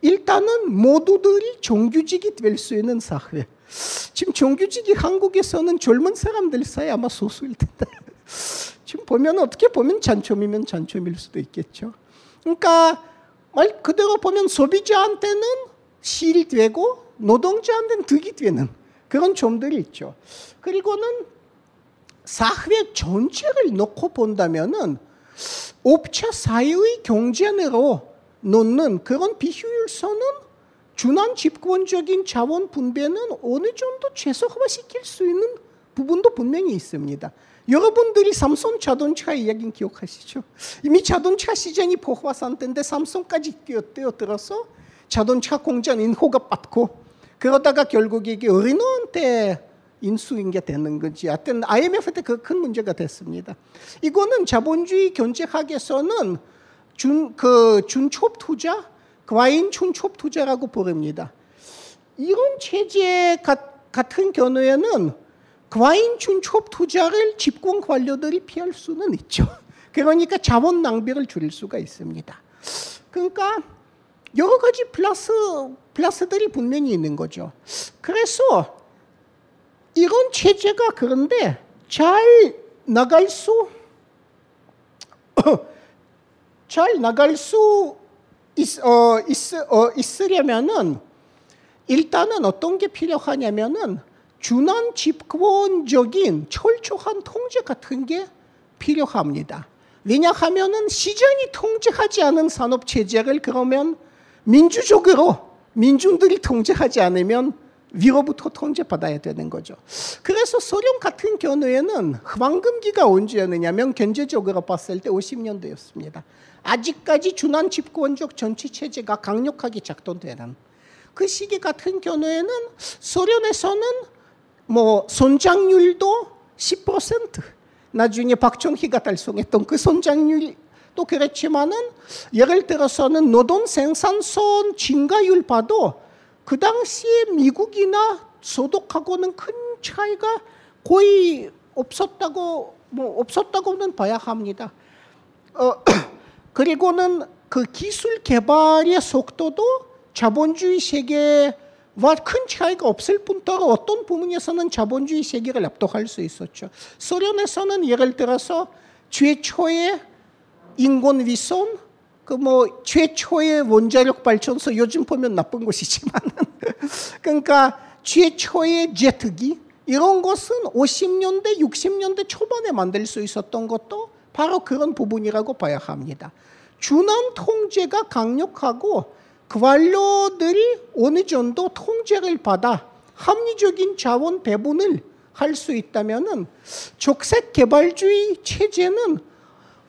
일단은 모두들이 정규직이 될 수 있는 사회. 지금 정규직이 한국에서는 젊은 사람들 사이 아마 소수일 텐데 지금 보면 어떻게 보면 장점이면 장점일 수도 있겠죠. 그러니까 말 그대로 보면 소비자한테는 실이 되고 노동자한테는 득이 되는 그런 점들이 있죠. 그리고는 사회 전체를 놓고 본다면은 업체 사이의 경쟁으로 놓는 그런 비효율성은 준한 집권적인 자원 분배는 어느 정도 최소화시킬 수 있는 부분도 분명히 있습니다. 여러분들이 삼성 자동차 이야기는 기억하시죠? 이미 자동차 시장이 포화 상태인데 삼성까지 뛰어들어서 자동차 공장 인허가 받고 그러다가 결국에 이게 어린이한테 인수인계 되는 건지 하여튼 아이엠에프 때 그 큰 문제가 됐습니다. 이거는 자본주의 경제학에서는 준, 그 준첩 투자, 과잉 준첩 투자라고 부릅니다. 이런 체제 같은 경우에는 과잉 준첩 투자를 집권 관료들이 피할 수는 있죠. 그러니까 자원 낭비를 줄일 수가 있습니다. 그러니까 여러 가지 플러스, 플러스들이 분명히 있는 거죠. 그래서 이런 체제가 그런데 잘 나갈 수 잘 나갈 수 있, 어, 있, 어, 있으려면은 일단은 어떤 게 필요하냐면은 준한 집권적인 철저한 통제 같은 게 필요합니다. 왜냐하면은 시장이 통제하지 않은 산업 체제를 그러면 민주적으로 민중들이 통제하지 않으면 위로부터 통제받아야 되는 거죠. 그래서 소련 같은 경우에는 황금기가 언제였느냐면 경제적으로 봤을 때 오십 년대였습니다. 아직까지 준한 집권적 전체 체제가 강력하게 작동되는 그 시기 같은 경우에는 소련에서는 뭐 성장률도 십 퍼센트 나중에 박정희가 달성했던 그 성장률도 그랬지만은 예를 들어서는 노동 생산성 증가율 봐도 그 당시에 미국이나 소득하고는 큰 차이가 거의 없었다고 뭐 없었다고는 봐야 합니다. 어, 그리고는 그 기술 개발의 속도도 자본주의 세계와 큰 차이가 없을 뿐더러 어떤 부분에서는 자본주의 세계를 압도할 수 있었죠. 소련에서는 예를 들어서 최초의 인공위성 그 뭐 최초의 원자력 발전소 요즘 보면 나쁜 것이지만 그러니까 최초의 제트기 이런 것은 오십 년대 육십 년대 초반에 만들 수 있었던 것도 바로 그런 부분이라고 봐야 합니다. 준한 통제가 강력하고 관료들이 어느 정도 통제를 받아 합리적인 자원 배분을 할 수 있다면은 적색 개발주의 체제는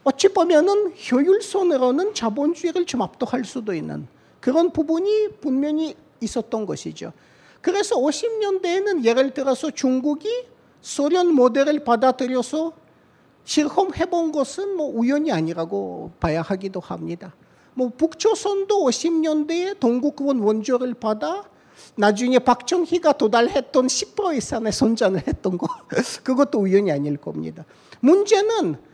어찌 보면은 효율성으로는 자본주의를 좀 압도할 수도 있는 그런 부분이 분명히 있었던 것이죠. 그래서 오십 년대에는 예를 들어서 중국이 소련 모델을 받아들여서 실험해본 것은 뭐 우연이 아니라고 봐야 하기도 합니다. 뭐 북조선도 오십 년대에 동국권 원조를 받아 나중에 박정희가 도달했던 십 퍼센트 이상의 선전을 했던 거 그것도 우연이 아닐 겁니다. 문제는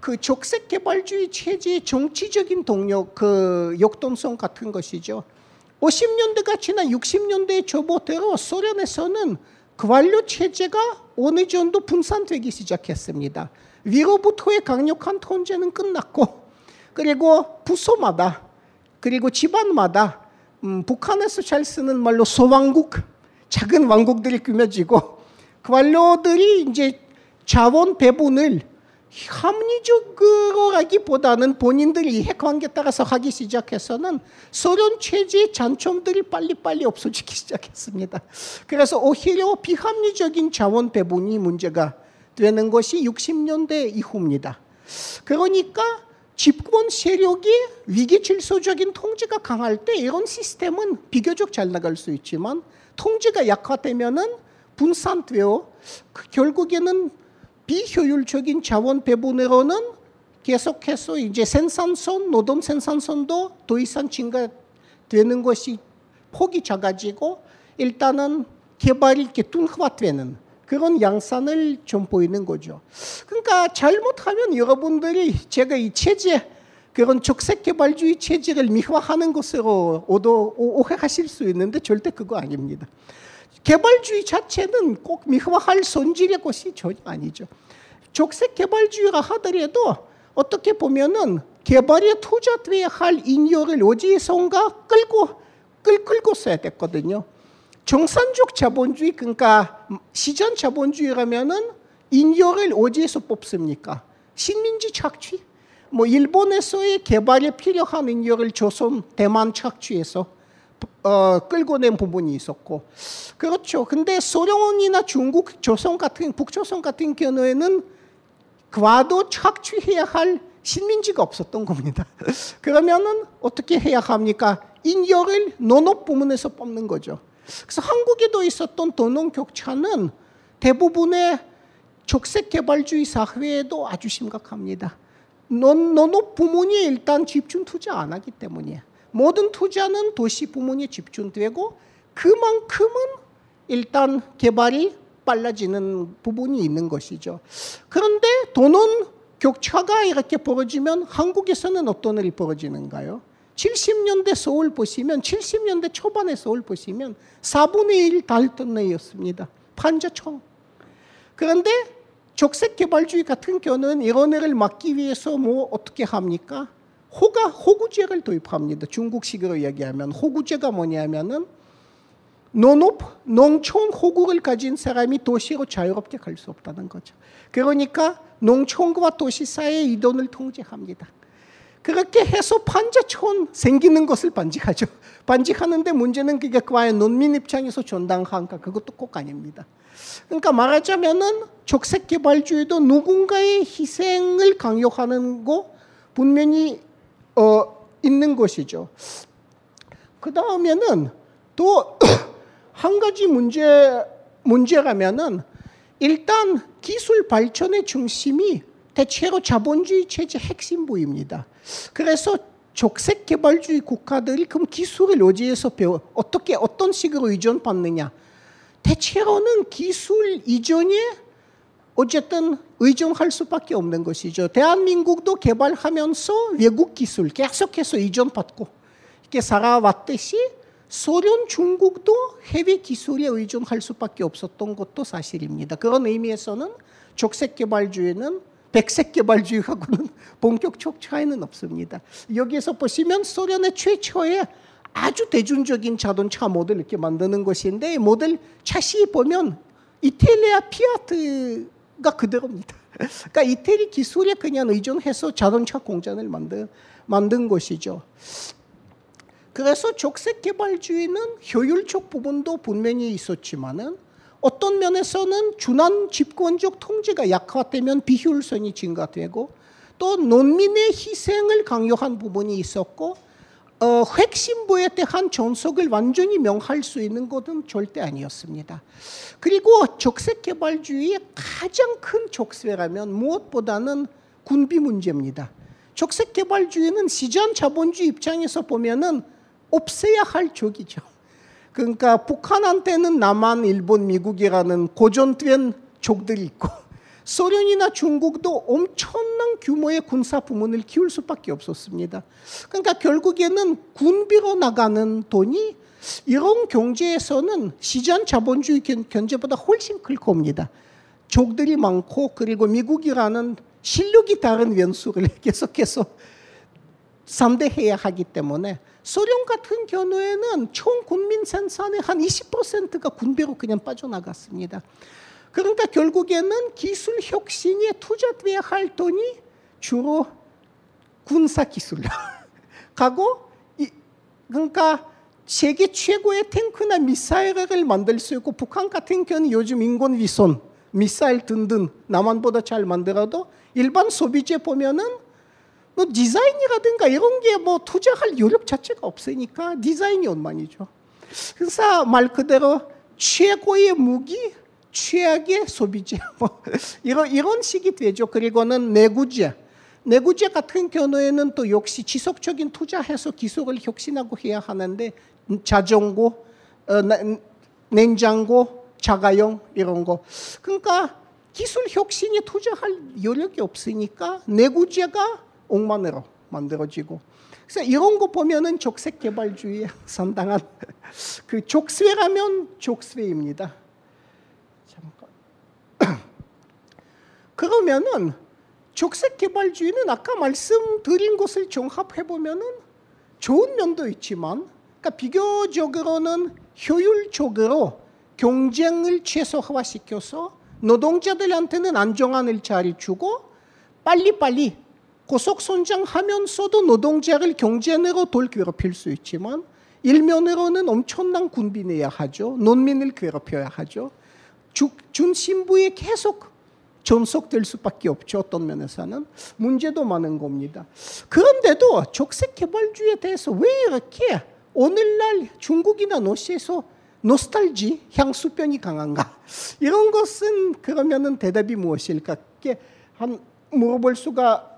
그 적색 개발주의 체제의 정치적인 동력, 그 역동성 같은 것이죠. 오십 년대가 지나 육십 년대에 저보대로 소련에서는 관료 체제가 어느 정도 분산되기 시작했습니다. 위로부터의 강력한 통제는 끝났고, 그리고 부서마다, 그리고 집안마다 음, 북한에서 잘 쓰는 말로 소왕국, 작은 왕국들이 꾸며지고 그 완료들이 이제 자원 배분을 합리적으로 하기보다는 본인들이 이해관계에 따라서 하기 시작해서는 소련 체제의 장점들이 빨리빨리 없어지기 시작했습니다. 그래서 오히려 비합리적인 자원 배분이 문제가 되는 것이 육십 년대 이후입니다. 그러니까 집권 세력이 위기 질서적인 통제가 강할 때 이런 시스템은 비교적 잘 나갈 수 있지만 통제가 약화되면은 분산되어 결국에는 비효율적인 자원 배분으로는 계속해서 이제 생산성, 노동 생산성도 더 이상 증가되는 것이 폭이 작아지고 일단은 개발이 이렇게 둔화되는 그런 양상을 좀 보이는 거죠. 그러니까 잘못하면 여러분들이 제가 이 체제, 그런 적색 개발주의 체제를 미화하는 것으로 오해하실 수 있는데 절대 그거 아닙니다. 개발주의 자체는 꼭 미화할 성질의 것이 전혀 아니죠. 적색 개발주의라 하더라도 어떻게 보면은 개발에 투자돼야 할 인력을 어디선가 끌고, 끌, 끌고 써야 됐거든요. 정산적 자본주의, 그러니까 시장 자본주의라면은 인력을 어디에서 뽑습니까? 식민지 착취? 뭐 일본에서의 개발에 필요한 인력을 조선, 대만 착취해서 어, 끌고 낸 부분이 있었고, 그렇죠. 근데 소련이나 중국, 조선 같은 북조선 같은 경우에는 과도 착취해야 할 식민지가 없었던 겁니다. 그러면은 어떻게 해야 합니까? 인력을 농업 부문에서 뽑는 거죠. 그래서 한국에도 있었던 도농 격차는 대부분의 적색 개발주의 사회에도 아주 심각합니다. 농업 부문이 일단 집중 투자 안 하기 때문이에요. 모든 투자는 도시 부문에 집중되고 그만큼은 일단 개발이 빨라지는 부분이 있는 것이죠. 그런데 도농 격차가 이렇게 벌어지면 한국에서는 어떤 일이 벌어지는가요? 칠십 년대 서울 보시면, 칠십 년대 초반에 서울 보시면 사분의 일 달동네였습니다. 판자촌. 그런데 적색 개발주의 같은 경우는 이런 애를 막기 위해서 뭐 어떻게 합니까? 호가, 호구제를 도입합니다. 중국식으로 이야기하면 호구제가 뭐냐면은 농업, 농촌 호구를 가진 사람이 도시로 자유롭게 갈 수 없다는 거죠. 그러니까 농촌과 도시 사이의 이동을 통제합니다. 그렇게 해서 판자촌 생기는 것을 반직하죠. 반직하는데 문제는 그게 과연 농민 입장에서 전당한가, 그것도 꼭 아닙니다. 그러니까 말하자면은 적색 개발주의도 누군가의 희생을 강요하는 거 분명히 어, 있는 것이죠. 그 다음에는 또 한 가지 문제, 문제라면은 일단 기술 발전의 중심이 대체로 자본주의 체제 핵심부입니다. 그래서 적색 개발주의 국가들이 그럼 기술을 어디에서 배워, 어떻게, 어떤 식으로 의존받느냐. 대체로는 기술 이전에 어쨌든 의존할 수밖에 없는 것이죠. 대한민국도 개발하면서 외국 기술 계속해서 의존받고 이렇게 살아왔듯이 소련, 중국도 해외 기술에 의존할 수밖에 없었던 것도 사실입니다. 그런 의미에서는 적색 개발주의는 백색 개발주의하고는 본격적 차이는 없습니다. 여기에서 보시면 소련의 최초의 아주 대중적인 자동차 모델 이렇게 만드는 것인데 모델 차시 보면 이탈리아 피아트가 그대로입니다. 그러니까 이태리 기술에 그냥 의존해서 자동차 공장을 만든, 만든 것이죠. 그래서 적색 개발주의는 효율적 부분도 분명히 있었지만은 어떤 면에서는 준한 집권적 통제가 약화되면 비효율성이 증가되고 또 농민의 희생을 강요한 부분이 있었고 어, 핵심부에 대한 존속을 완전히 명할 수 있는 것은 절대 아니었습니다. 그리고 적색 개발주의의 가장 큰 적쇠라면 무엇보다는 군비 문제입니다. 적색 개발주의는 시장 자본주의 입장에서 보면은 없애야 할 적이죠. 그러니까 북한한테는 남한, 일본, 미국이라는 고전된 적들이 있고 소련이나 중국도 엄청난 규모의 군사 부문을 키울 수밖에 없었습니다. 그러니까 결국에는 군비로 나가는 돈이 이런 경제에서는 시장 자본주의 경제보다 훨씬 클 겁니다. 적들이 많고 그리고 미국이라는 실력이 다른 원수를 계속해서 상대해야 하기 때문에 소련 같은 경우에는 총 국민 생산의 한 이십 퍼센트가 군비로 그냥 빠져나갔습니다. 그러니까 결국에는 기술 혁신에 투자돼야 할 돈이 주로 군사 기술로 가고, 그러니까 세계 최고의 탱크나 미사일을 만들 수 있고, 북한 같은 경우는 요즘 인공위성, 미사일 등등 남한보다 잘 만들어도 일반 소비재 보면은 뭐 디자인이라든가 이런 게 뭐 투자할 여력 자체가 없으니까 디자인이 원만이죠. 그래서 말 그대로 최고의 무기, 최악의 소비재, 뭐 이런 이런 식이 되죠. 그리고는 내구재. 내구재 같은 경우에는 또 역시 지속적인 투자해서 기술을 혁신하고 해야 하는데 자전거, 어, 냉장고, 자가용 이런 거. 그러니까 기술 혁신에 투자할 여력이 없으니까 내구재가 엉망으로 만들어지고. 그래서 이런 거 보면은 적색 개발주의에 상당한 그 적쇠라면 적쇠입니다. 잠깐. 그러면은 적색 개발주의는 아까 말씀드린 것을 종합해 보면은 좋은 면도 있지만, 그러니까 비교적으로는 효율적으로 경쟁을 최소화시켜서 노동자들한테는 안정한 일자리 주고 빨리빨리 고속 성장하면서도 노동자를 경쟁으로 돌 괴롭힐 수 있지만, 일면으로는 엄청난 군비내야 하죠. 농민을 괴롭혀야 하죠. 주, 중심부에 계속 존속될 수밖에 없죠. 어떤 면에서는 문제도 많은 겁니다. 그런데도 적색 개발주의에 대해서 왜 이렇게 오늘날 중국이나 러시아에서 노스탈지, 향수병이 강한가? 이런 것은 그러면은 대답이 무엇일까? 이렇게 한 물어볼 수가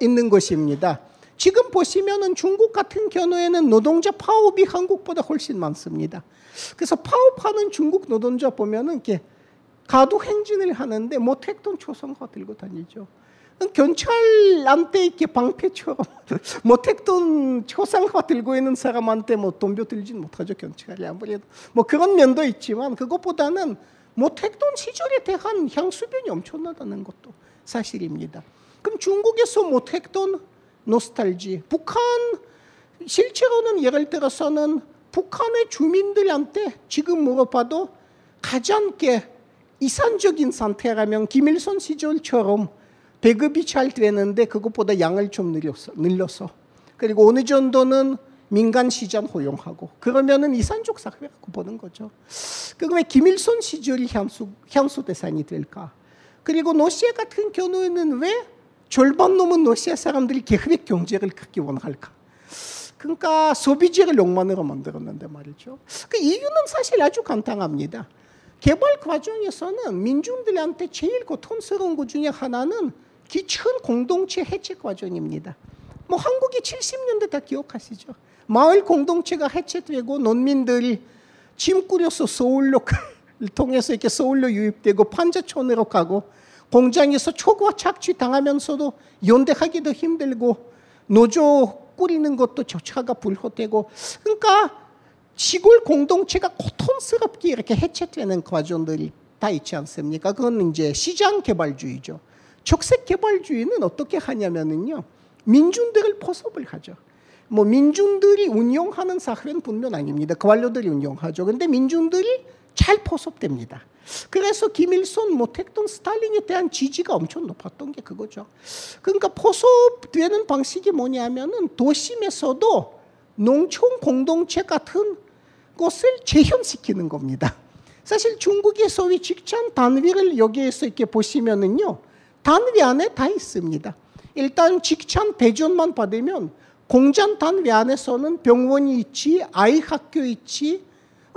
있는 것입니다. 지금 보시면은 중국 같은 경우에는 노동자 파업이 한국보다 훨씬 많습니다. 그래서 파업하는 중국 노동자 보면은 이렇게 가두 행진을 하는데 모택동 초성화 들고 다니죠. 경찰한테 이렇게 방패처럼 모택동 초상화 들고 있는 사람한테 뭐 덤벼들진 못하죠, 경찰이 아무래도. 뭐 그런 면도 있지만 그것보다는 모택동 시절에 대한 향수변이 엄청나다는 것도 사실입니다. 그럼 중국에서 모택동 노스탈지, 북한 실제로는 예를 들어서는 북한의 주민들한테 지금 물어봐도 가장 게 이상적인 상태라면 김일성 시절처럼 배급이 잘 되는데 그것보다 양을 좀 늘려서, 늘려서 그리고 어느 정도는 민간 시장 허용하고, 그러면은 이산적 사회라고 보는 거죠. 그럼 왜 김일성 시절이 향수, 향수 대상이 될까? 그리고 러시아 같은 경우에는 왜 절반 넘은 러시아 사람들이 계획 경제를 갖기 원할까? 그러니까 소비재를 욕망으로 만들었는데 말이죠. 그 이유는 사실 아주 간단합니다. 개발 과정에서는 민중들한테 제일 고통스러운 것 중에 하나는 기천 공동체 해체 과정입니다. 뭐 한국이 칠십 년대 다 기억하시죠? 마을 공동체가 해체되고 농민들이 짐 꾸려서 서울로 통해서 이렇게 서울로 유입되고 판자촌으로 가고, 공장에서 초과 착취 당하면서도 연대하기도 힘들고 노조 꾸리는 것도 조차가 불허되고, 그러니까 시골 공동체가 고통스럽게 이렇게 해체되는 과정들이 다 있지 않습니까? 그건 이제 시장 개발주의죠. 적색 개발주의는 어떻게 하냐면은요, 민중들을 포섭을 하죠. 뭐 민중들이 운영하는 사회는 분명 아닙니다. 그 관료들이 운영하죠. 근데 민중들이 잘 포섭됩니다. 그래서 김일성, 모택동, 스탈린에 대한 지지가 엄청 높았던 게 그거죠. 그러니까 포섭되는 방식이 뭐냐면은 도심에서도 농촌 공동체 같은 것을 재현시키는 겁니다. 사실 중국의 소위 직장 단위를 여기에서 이렇게 보시면은요, 단위 안에 다 있습니다. 일단 직장 배정만 받으면 공장 단위 안에서는 병원이 있지, 아이 학교 있지,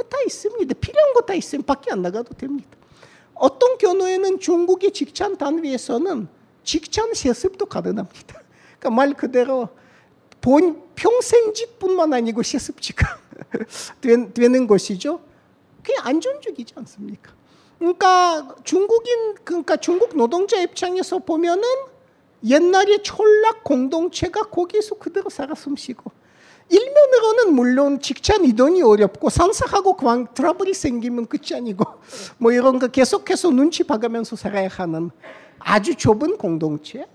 다 있습니다. 필요한 거 다 있으면 밖에 안 나가도 됩니다. 어떤 경우에는 중국의 직장 단위에서는 직장 세습도 가능합니다. 그러니까 말 그대로 본 평생직뿐만 아니고 세습지가 되는 것이죠. 그게 안전적이지 않습니까? 그러니까 중국인, 그러니까 중국 노동자 입장에서 보면은 옛날에 촌락 공동체가 거기서 그대로 살아 숨쉬고, 일면으로는 물론 직장 이동이 어렵고 상사하고 트러블이 생기면 끝이 아니고 뭐 이런 거 계속해서 눈치 봐가면서 살아야 하는 아주 좁은 공동체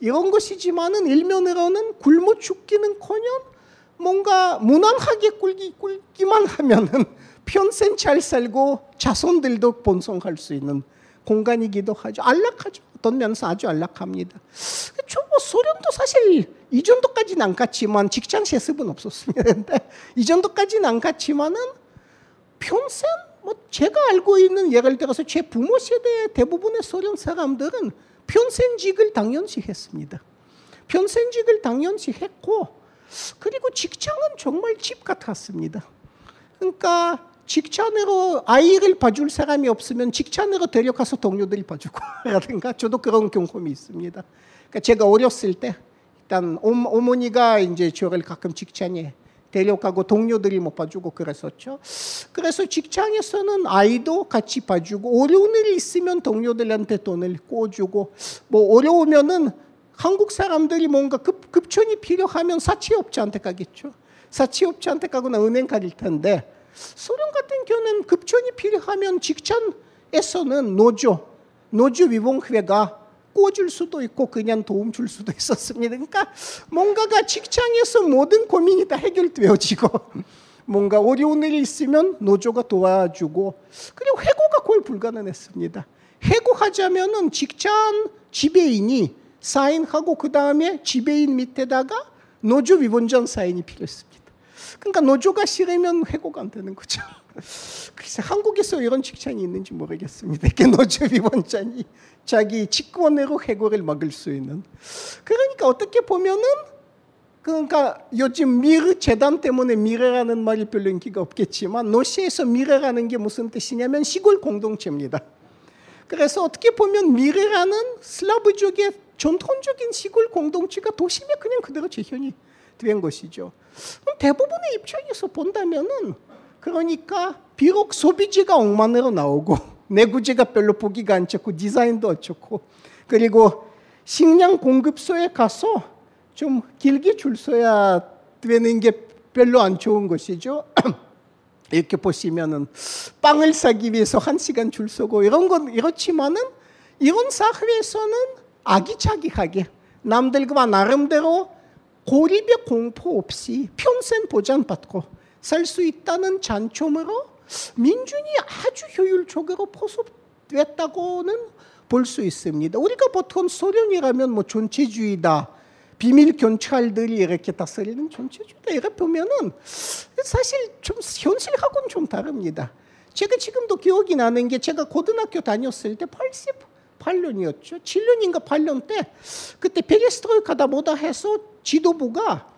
이런 것이지만은 일면으로는 굶어 죽기는커녕 뭔가 무난하게 굴기, 굴기만 하면은 평생 잘 살고 자손들도 번성할 수 있는 공간이기도 하죠. 안락하죠. 어떤 면에서 아주 안락합니다. 뭐 소련도 사실 이 정도까지는 안 갔지만 직장 세습은 없었습니다. 이 정도까지는 안 갔지만은 평생 뭐 제가 알고 있는 예를 들어서 제 부모 세대의 대부분의 소련 사람들은 평생직을 당연시 했습니다. 평생직을 당연시 했고 그리고 직장은 정말 집 같았습니다. 그러니까 직장으로 아이를 봐줄 사람이 없으면 직장으로 데려가서 동료들이 봐주고 라든가 저도 그런 경험이 있습니다. 그러니까 제가 어렸을 때 일단 어머니가 이제 저를 가끔 직장에 데려가고 동료들이 못 봐주고 그랬었죠. 그래서 직장에서는 아이도 같이 봐주고 어려운 일이 있으면 동료들한테 돈을 꼬주고 뭐 어려우면은 한국 사람들이 뭔가 급, 급전이 필요하면 사채업자한테 가겠죠. 사채업자한테 가거나 은행 가길 텐데 소련 같은 경우는 급전이 필요하면 직장에서는 노조, 노조위원회가 꼬줄 수도 있고 그냥 도움 줄 수도 있었습니다. 그러니까 뭔가가 직장에서 모든 고민이 다 해결되어지고 뭔가 어려운 일이 있으면 노조가 도와주고 그리고 해고가 거의 불가능했습니다. 해고하자면은 직장 지배인이 사인하고 그 다음에 지배인 밑에다가 노조위원장 사인이 필요했습니다. 그러니까 노조가 싫으면 해고가 안 되는 거죠. 그래서 한국에서 이런 직장이 있는지 모르겠습니다. 이렇게 노조위원장이 자기 직권으로 해고를 막을 수 있는. 그러니까 어떻게 보면은 그러니까 요즘 미르 재단 때문에 미래라는 말이 별로 인기가 없겠지만 러시아에서 미래라는 게 무슨 뜻이냐면 시골 공동체입니다. 그래서 어떻게 보면 미래라는 슬라브족의 전통적인 시골 공동체가 도심에 그냥 그대로 재현이 된 것이죠. 그럼 대부분의 입장에서 본다면은 그러니까 비록 소비재가 엉망으로 나오고 내구재가 별로 보기가 안 좋고 디자인도 어쩌고 그리고 식량 공급소에 가서 좀 길게 줄 서야 되는 게 별로 안 좋은 것이죠. 이렇게 보시면은 빵을 사기 위해서 한 시간 줄 서고 이런 건 이렇지만은 이런 사회에서는 아기자기하게 남들과 나름대로 고립의 공포 없이 평생 보장받고 살 수 있다는 장점으로 민중이 아주 효율적으로 포섭됐다고는 볼 수 있습니다. 우리가 보통 소련이라면 뭐 전체주의다, 비밀 경찰들이 이렇게 다스리는 전체주의다 이렇게 보면은 사실 좀 현실하고는 좀 다릅니다. 제가 지금도 기억이 나는 게 제가 고등학교 다녔을 때 팔십팔 년이었죠. 칠 년인가 팔 년 때 그때 페레스트로이카다 뭐다 해서 지도부가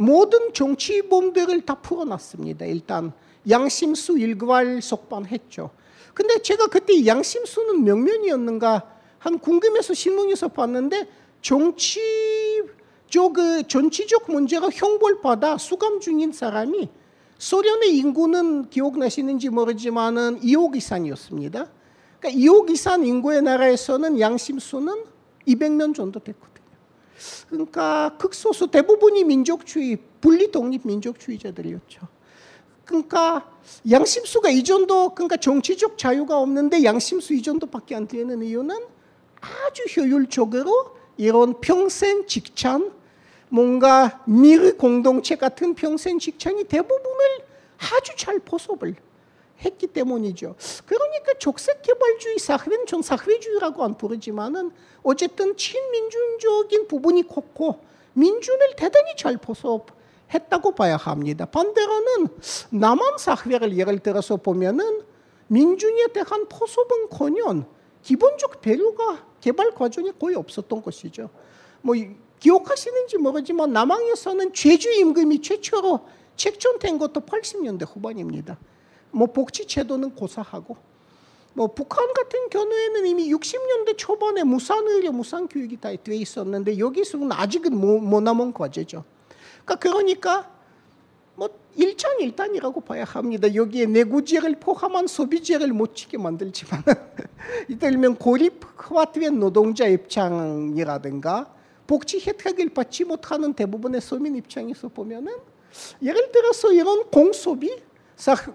모든 정치범들을 다 풀어놨습니다. 일단 양심수 일괄 석방했죠. 근데 제가 그때 양심수는 몇 명이었는가 한 궁금해서 신문에서 봤는데 정치적, 정치적 문제가 형벌받아 수감 중인 사람이 소련의 인구는 기억나시는지 모르지만은 이 억 이상이었습니다. 그러니까 이 억 이상 인구의 나라에서는 양심수는 이백 명 정도 됐거든요. 그러니까 극소수 대부분이 민족주의, 분리독립 민족주의자들이었죠. 그러니까 양심수가 이 정도, 그러니까 정치적 자유가 없는데 양심수 이 정도밖에 안 되는 이유는 아주 효율적으로 이런 평생 직장, 뭔가 미르 공동체 같은 평생 직장이 대부분을 아주 잘 포섭을 했기 때문이죠. 그러니까 적색 개발주의 사회는 전 사회주의라고 안 부르지만은 어쨌든 친민중적인 부분이 컸고 민중을 대단히 잘 포섭했다고 봐야 합니다. 반대로는 남한 사회를 예를 들어서 보면은 민중에 대한 포섭은커녕 기본적 배려가 개발 과정에 거의 없었던 것이죠. 뭐 기억하시는지 모르지만 남한에서는 최저 임금이 최초로 책정된 것도 팔십 년대 후반입니다. 뭐 복지 제도는 고사하고 뭐 북한 같은 경우에는 이미 육십 년대 초반에 무상의료, 무상교육이 다 돼 있었는데 여기서는 아직은 뭐, 뭐 남은 과제죠. 그러니까, 그러니까 뭐 일장일단이라고 봐야 합니다. 여기에 내구재를 포함한 소비재를 못지게 만들지만 예를 들면 고립화된 노동자 입장이라든가 복지 혜택을 받지 못하는 대부분의 서민 입장에서 보면은 예를 들어서 이런 공소비,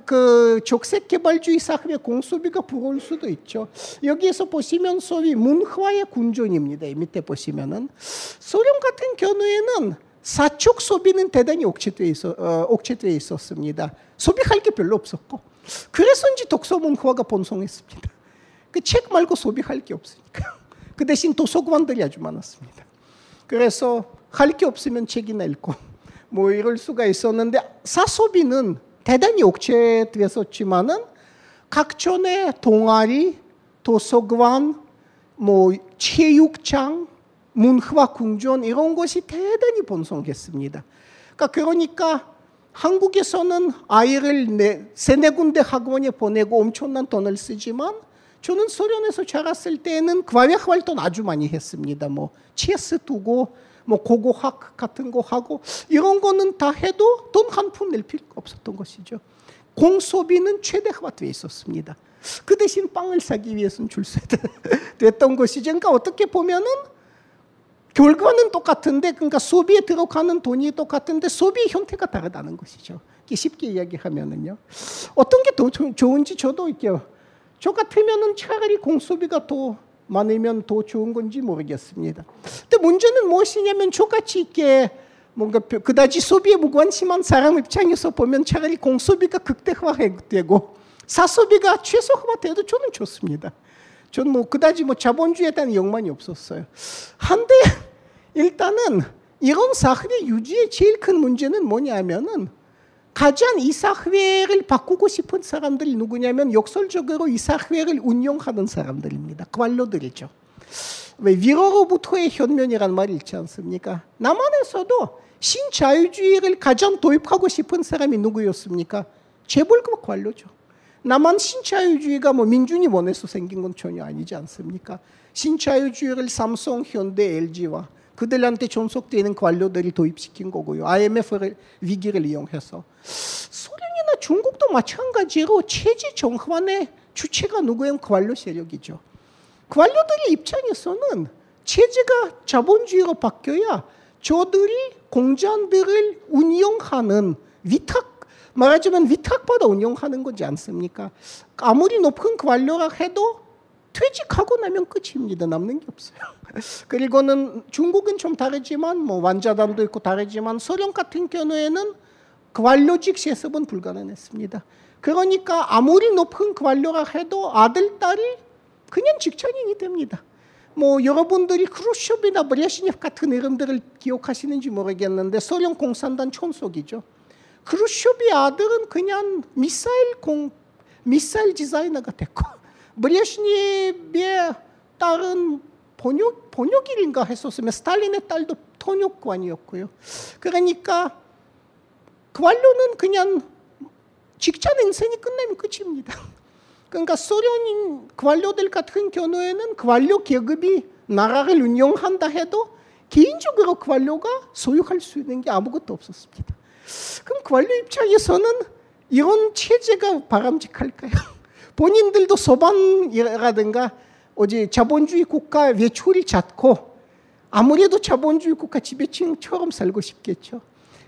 그 적색 개발주의 사회 공소비가 부러울 수도 있죠. 여기에서 보시면 소위 문화의 군존입니다. 밑에 보시면은 소련 같은 경우에는 사적 소비는 대단히 옥죄되어 있어, 옥죄되어 있었습니다. 소비할 게 별로 없었고, 그래서인지 독서 문화가 번성했습니다. 그 책 말고 소비할 게 없으니까. 그 대신 도서관들이 아주 많았습니다. 그래서 할 게 없으면 책이나 읽고 뭐 이럴 수가 있었는데, 사소비는 대단히 옥죄되었지만은 각촌의 동아리, 도서관, 뭐 체육장, 문화궁전 이런 것이 대단히 번성했습니다. 그러니까, 그러니까 한국에서는 아이를 네, 세네 군데 학원에 보내고 엄청난 돈을 쓰지만, 저는 소련에서 자랐을 때는 과외활동 아주 많이 했습니다. 뭐 체스 두고 뭐 고고학 같은 거 하고 이런 거는 다 해도 돈 한 푼 낼 필요 없었던 것이죠. 공소비는 최대화되어 있었습니다. 그 대신 빵을 사기 위해서는 줄 서야 됐던 것이죠. 그러니까 어떻게 보면은 결과는 똑같은데, 그러니까 소비에 들어가는 돈이 똑같은데 소비의 형태가 다르다는 것이죠. 쉽게 이야기하면은요. 어떤 게 더 좋은지 저도 이렇게, 저 같으면은 차라리 공소비가 더 많으면 더 좋은 건지 모르겠습니다. 근데 문제는 무엇이냐면, 저같이 이렇게 뭔가 그다지 소비에 무관심한 사람 입장에서 보면 차라리 공소비가 극대화되고 사소비가 최소화돼도 저는 좋습니다. 저는 뭐 그다지 뭐 자본주의에 대한 욕망이 없었어요. 한데 일단은 이런 사회 유지의 제일 큰 문제는 뭐냐면은, 가장 이 사회를 바꾸고 싶은 사람들이 누구냐면 역설적으로 이 사회를 운영하는 사람들입니다. 관료들이죠. 왜 위로로부터의 현면이란 말이 있지 않습니까? 남한에서도 신자유주의를 가장 도입하고 싶은 사람이 누구였습니까? 재벌급 관료죠. 남한 신자유주의가 뭐 민중이 원해서 생긴 건 전혀 아니지 않습니까? 신자유주의를 삼성, 현대, 엘지와 그들한테 존속되는 관료들이 도입시킨 거고요. 아이엠에프를 위기를 이용해서. 소련이나 중국도 마찬가지로 체제 정환의 주체가 누구예요? 관료 세력이죠. 관료들의 입장에서는 체제가 자본주의로 바뀌어야 저들이 공장들을 운영하는 위탁, 말하자면 위탁받아 운영하는 거지 않습니까? 아무리 높은 관료라 해도 퇴직하고 나면 끝입니다. 남는 게 없어요. 그리고는 중국은 좀 다르지만, 뭐 완자단도 있고 다르지만, 소련 같은 경우에는 관료직 세습은 불가능했습니다. 그러니까 아무리 높은 관료라 해도 아들, 딸이 그냥 직장인이 됩니다. 뭐 여러분들이 크루쇼비나 브레시네프 같은 이름들을 기억하시는지 모르겠는데, 소련 공산당 총석이죠. 크루쇼비 아들은 그냥 미사일 공, 미사일 디자이너가 됐고, 브레시네프의 딸은 번역, 번역일인가 했었으면, 스탈린의 딸도 통역관이었고요. 그러니까 관료는 그냥 직장 인생이 끝나면 끝입니다. 그러니까 소련인 관료들 같은 경우에는 관료 계급이 나라를 운영한다 해도 개인적으로 관료가 소유할 수 있는 게 아무것도 없었습니다. 그럼 관료 입장에서는 이런 체제가 바람직할까요? 본인들도 소방이라든가 어제 자본주의 국가 외출을 잡고, 아무래도 자본주의 국가 지배층처럼 살고 싶겠죠.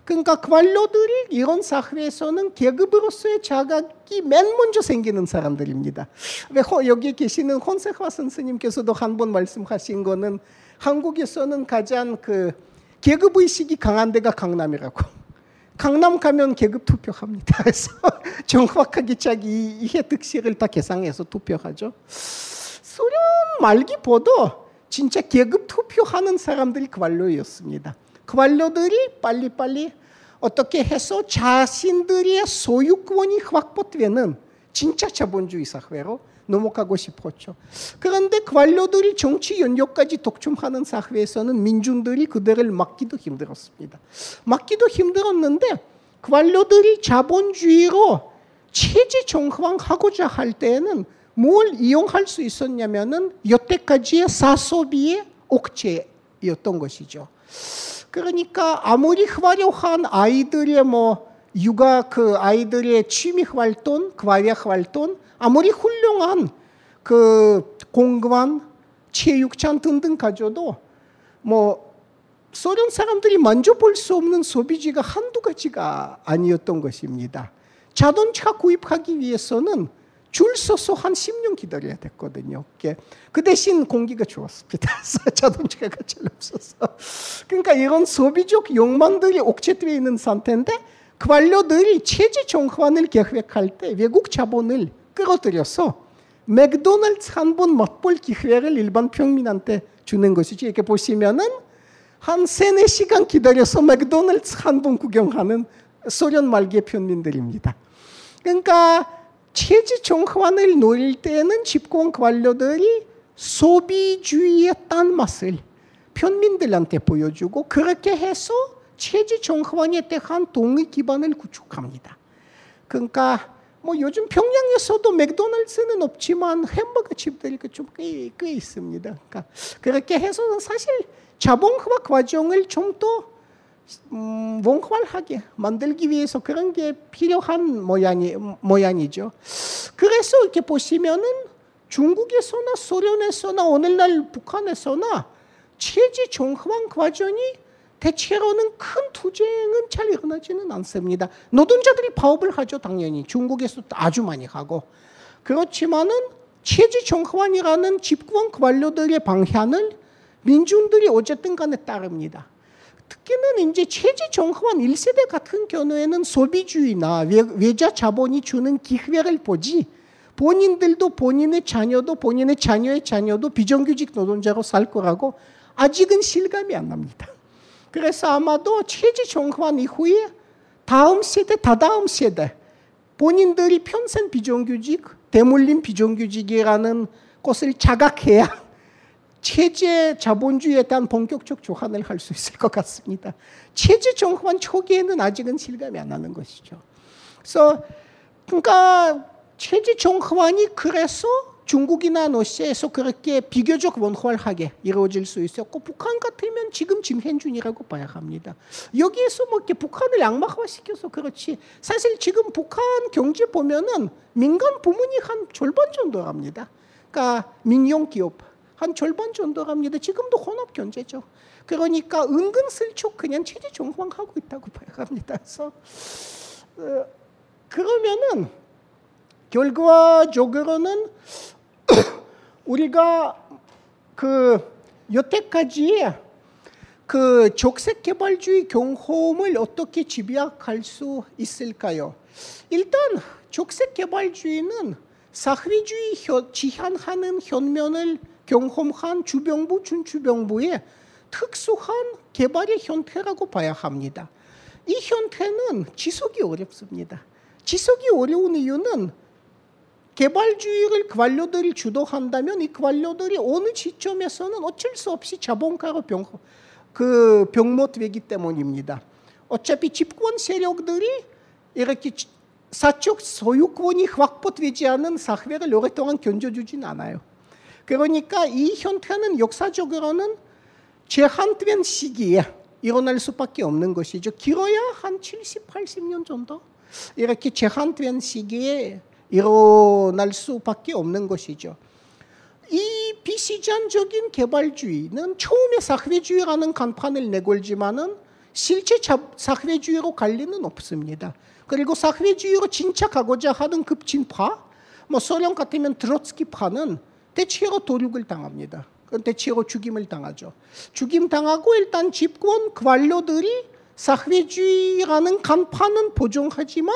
그러니까 관료들이 이런 사회에서는 계급으로서의 자각이 맨 먼저 생기는 사람들입니다. 여기 계시는 혼세화 선생님께서도 한 번 말씀하신 거는, 한국에서는 가장 그 계급의식이 강한 데가 강남이라고. 강남 가면 계급 투표합니다. 그래서 정확하게 자기 이해득실을 다 계산해서 투표하죠. 소련 말기보다 진짜 계급 투표하는 사람들이 관료였습니다. 관료들이 빨리빨리 어떻게 해서 자신들의 소유권이 확보되는 진짜 자본주의 사회로 넘어가고 싶었죠. 그런데 관료들이 정치 연료까지 독점하는 사회에서는 민중들이 그들을 막기도 힘들었습니다. 막기도 힘들었는데, 관료들이 자본주의로 체제 정황하고자 할 때에는 뭘 이용할 수 있었냐면은 여태까지의 사소비의 옥죄였던 것이죠. 그러니까 아무리 화려한 아이들의 뭐 육아, 그 아이들의 취미 활동, 과외 활동, 아무리 훌륭한 그 공간, 체육장 등등 가져도 뭐 소련 사람들이 먼저 볼 수 없는 소비주의가 한두 가지가 아니었던 것입니다. 자동차 구입하기 위해서는 줄 서서 한 십 년 기다려야 됐거든요. 그 대신 공기가 좋았습니다. 자동차가 제일 없어서. 그러니까 이런 소비적 욕망들이 억제되어 있는 상태인데 그 관료들이 체제 정환을 계획할 때 외국 자본을 끌어들여서 맥도날드 한 번 맛볼 기회를 일반 평민한테 주는 것이지. 이렇게 보시면은 한 세네 시간 기다려서 맥도날드 한 번 구경하는 소련 말기의 평민들입니다. 그러니까 체제 정환을 노릴 때는 집권 관료들이 소비주의의 딴 맛을 평민들한테 보여주고 그렇게 해서 체제 정환에 대한 동의 기반을 구축합니다. 그러니까 뭐 요즘 평양에서도 맥도날드는 없지만 햄버거 집들이 좀 꽤, 꽤 있습니다. 그러니까 그렇게 해서는 사실 자본화 과정을 좀 더 음, 원활하게 만들기 위해서 그런 게 필요한 모양이, 모양이죠. 그래서 이렇게 보시면은 중국에서나 소련에서나 오늘날 북한에서나 체제 정환 과정이 대체로는 큰 투쟁은 잘 일어나지는 않습니다. 노동자들이 파업을 하죠, 당연히. 중국에서도 아주 많이 하고. 그렇지만은 체제 정환이라는 집권 관료들의 방향을 민중들이 어쨌든 간에 따릅니다. 특히는 이제 체제 정환 일 세대 같은 경우에는 소비주의나 외자 자본이 주는 기회를 보지 본인들도 본인의 자녀도 본인의 자녀의 자녀도 비정규직 노동자로 살 거라고 아직은 실감이 안 납니다. 그래서 아마도 체제 정환 이후에 다음 세대, 다다음 세대 본인들이 평생 비정규직, 대물림 비정규직이라는 것을 자각해야 체제 자본주의에 대한 본격적 조환을 할 수 있을 것 같습니다. 체제 정환 초기에는 아직은 실감이 안 나는 것이죠. 그래서 그러니까 체제 정환이 그래서 중국이나 러시아에서 그렇게 비교적 원활하게 이루어질 수 있었고 북한 같으면 지금 진행 중이라고 봐야 합니다. 여기에서 뭐 이렇게 북한을 양막화시켜서 그렇지 사실 지금 북한 경제 보면은 민간 부문이 한 절반 정도랍니다. 그러니까 민영 기업. 한 절반 정도랍니다. 지금도 혼합 경제죠. 그러니까 은근슬쩍 그냥 체제 정황하고 있다고 봐야 합니다. 그래서 어, 그러면은 결과적으로는 우리가 그 여태까지 그 적색 개발주의 경험을 어떻게 집약할 수 있을까요? 일단 적색 개발주의는 사회주의 지향하는 현면을 경험한 주변부, 준주변부의 특수한 개발의 형태라고 봐야 합니다. 이 형태는 지속이 어렵습니다. 지속이 어려운 이유는 개발주의를 관료들이 주도한다면 이 관료들이 어느 지점에서는 어쩔 수 없이 자본가로 병, 그 병못되기 때문입니다. 어차피 집권 세력들이 이렇게 사적 소유권이 확보되지 않은 사회를 오랫동안 견뎌주진 않아요. 그러니까 이 형태는 역사적으로는 제한된 시기에 일어날 수밖에 없는 것이죠. 길어야 한 칠십, 팔십 년 정도 이렇게 제한된 시기에 일어날 수밖에 없는 것이죠. 이 비시장적인 개발주의는 처음에 사회주의라는 간판을 내걸지만은 실제 사회주의로 갈 리는 없습니다. 그리고 사회주의로 진착하고자 하는 급진파, 뭐 소련 같으면 트로츠키파는 대체로 도륙을 당합니다. 대체로 죽임을 당하죠. 죽임 당하고 일단 집권 관료들이 사회주의라는 간판은 보존하지만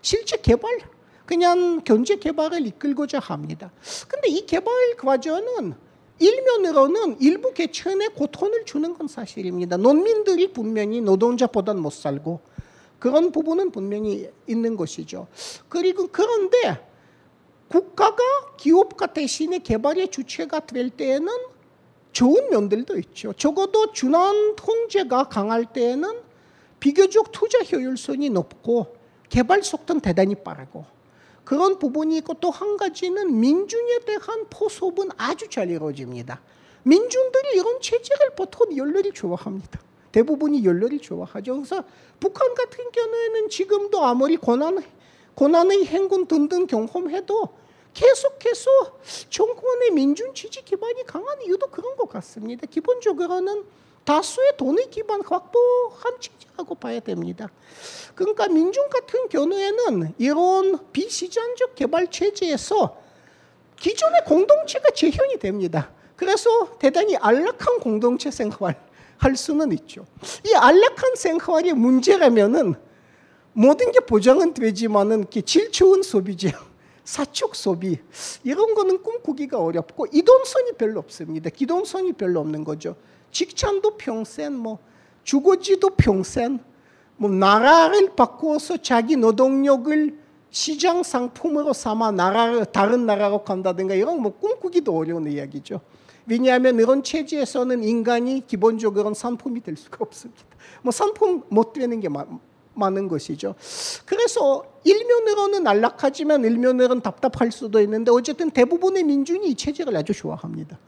실제 개발, 그냥 경제 개발을 이끌고자 합니다. 근데 이 개발 과정은 일면으로는 일부 계층에 고통을 주는 건 사실입니다. 농민들이 분명히 노동자보단 못 살고 그런 부분은 분명히 있는 것이죠. 그리고 그런데 국가가 기업과 대신에 개발의 주체가 될 때에는 좋은 면들도 있죠. 적어도 준원 통제가 강할 때에는 비교적 투자 효율성이 높고 개발 속도는 대단히 빠르고 그런 부분이 있고 또 한 가지는 민중에 대한 포섭은 아주 잘 이루어집니다. 민중들이 이런 체제를 보통 열렬히 좋아합니다. 대부분이 열렬히 좋아하죠. 그래서 북한 같은 경우에는 지금도 아무리 권한 고난의 행군 등등 경험해도 계속해서 정권의 민중 지지 기반이 강한 이유도 그런 것 같습니다. 기본적으로는 다수의 돈의 기반 확보한 취지라고 봐야 됩니다. 그러니까 민중 같은 경우에는 이런 비시장적 개발 체제에서 기존의 공동체가 재현이 됩니다. 그래서 대단히 안락한 공동체 생활 할 수는 있죠. 이 안락한 생활이 문제라면은 모든 게 보장은 되지만은 질 좋은 소비죠. 사축 소비 이런 거는 꿈꾸기가 어렵고 이동성이 별로 없습니다. 기동성이 별로 없는 거죠. 직장도 평생, 뭐 주거지도 평생, 뭐 나라를 바꿔서 자기 노동력을 시장 상품으로 삼아 나라를 다른 나라로 간다든가 이런 뭐 꿈꾸기도 어려운 이야기죠. 왜냐하면 이런 체제에서는 인간이 기본적으로는 상품이 될 수가 없습니다. 뭐 상품 못 되는 게 많, 많은 것이죠. 그래서 일면으로는 안락하지만 일면으로는 답답할 수도 있는데 어쨌든 대부분의 민중이 이 체제를 아주 좋아합니다.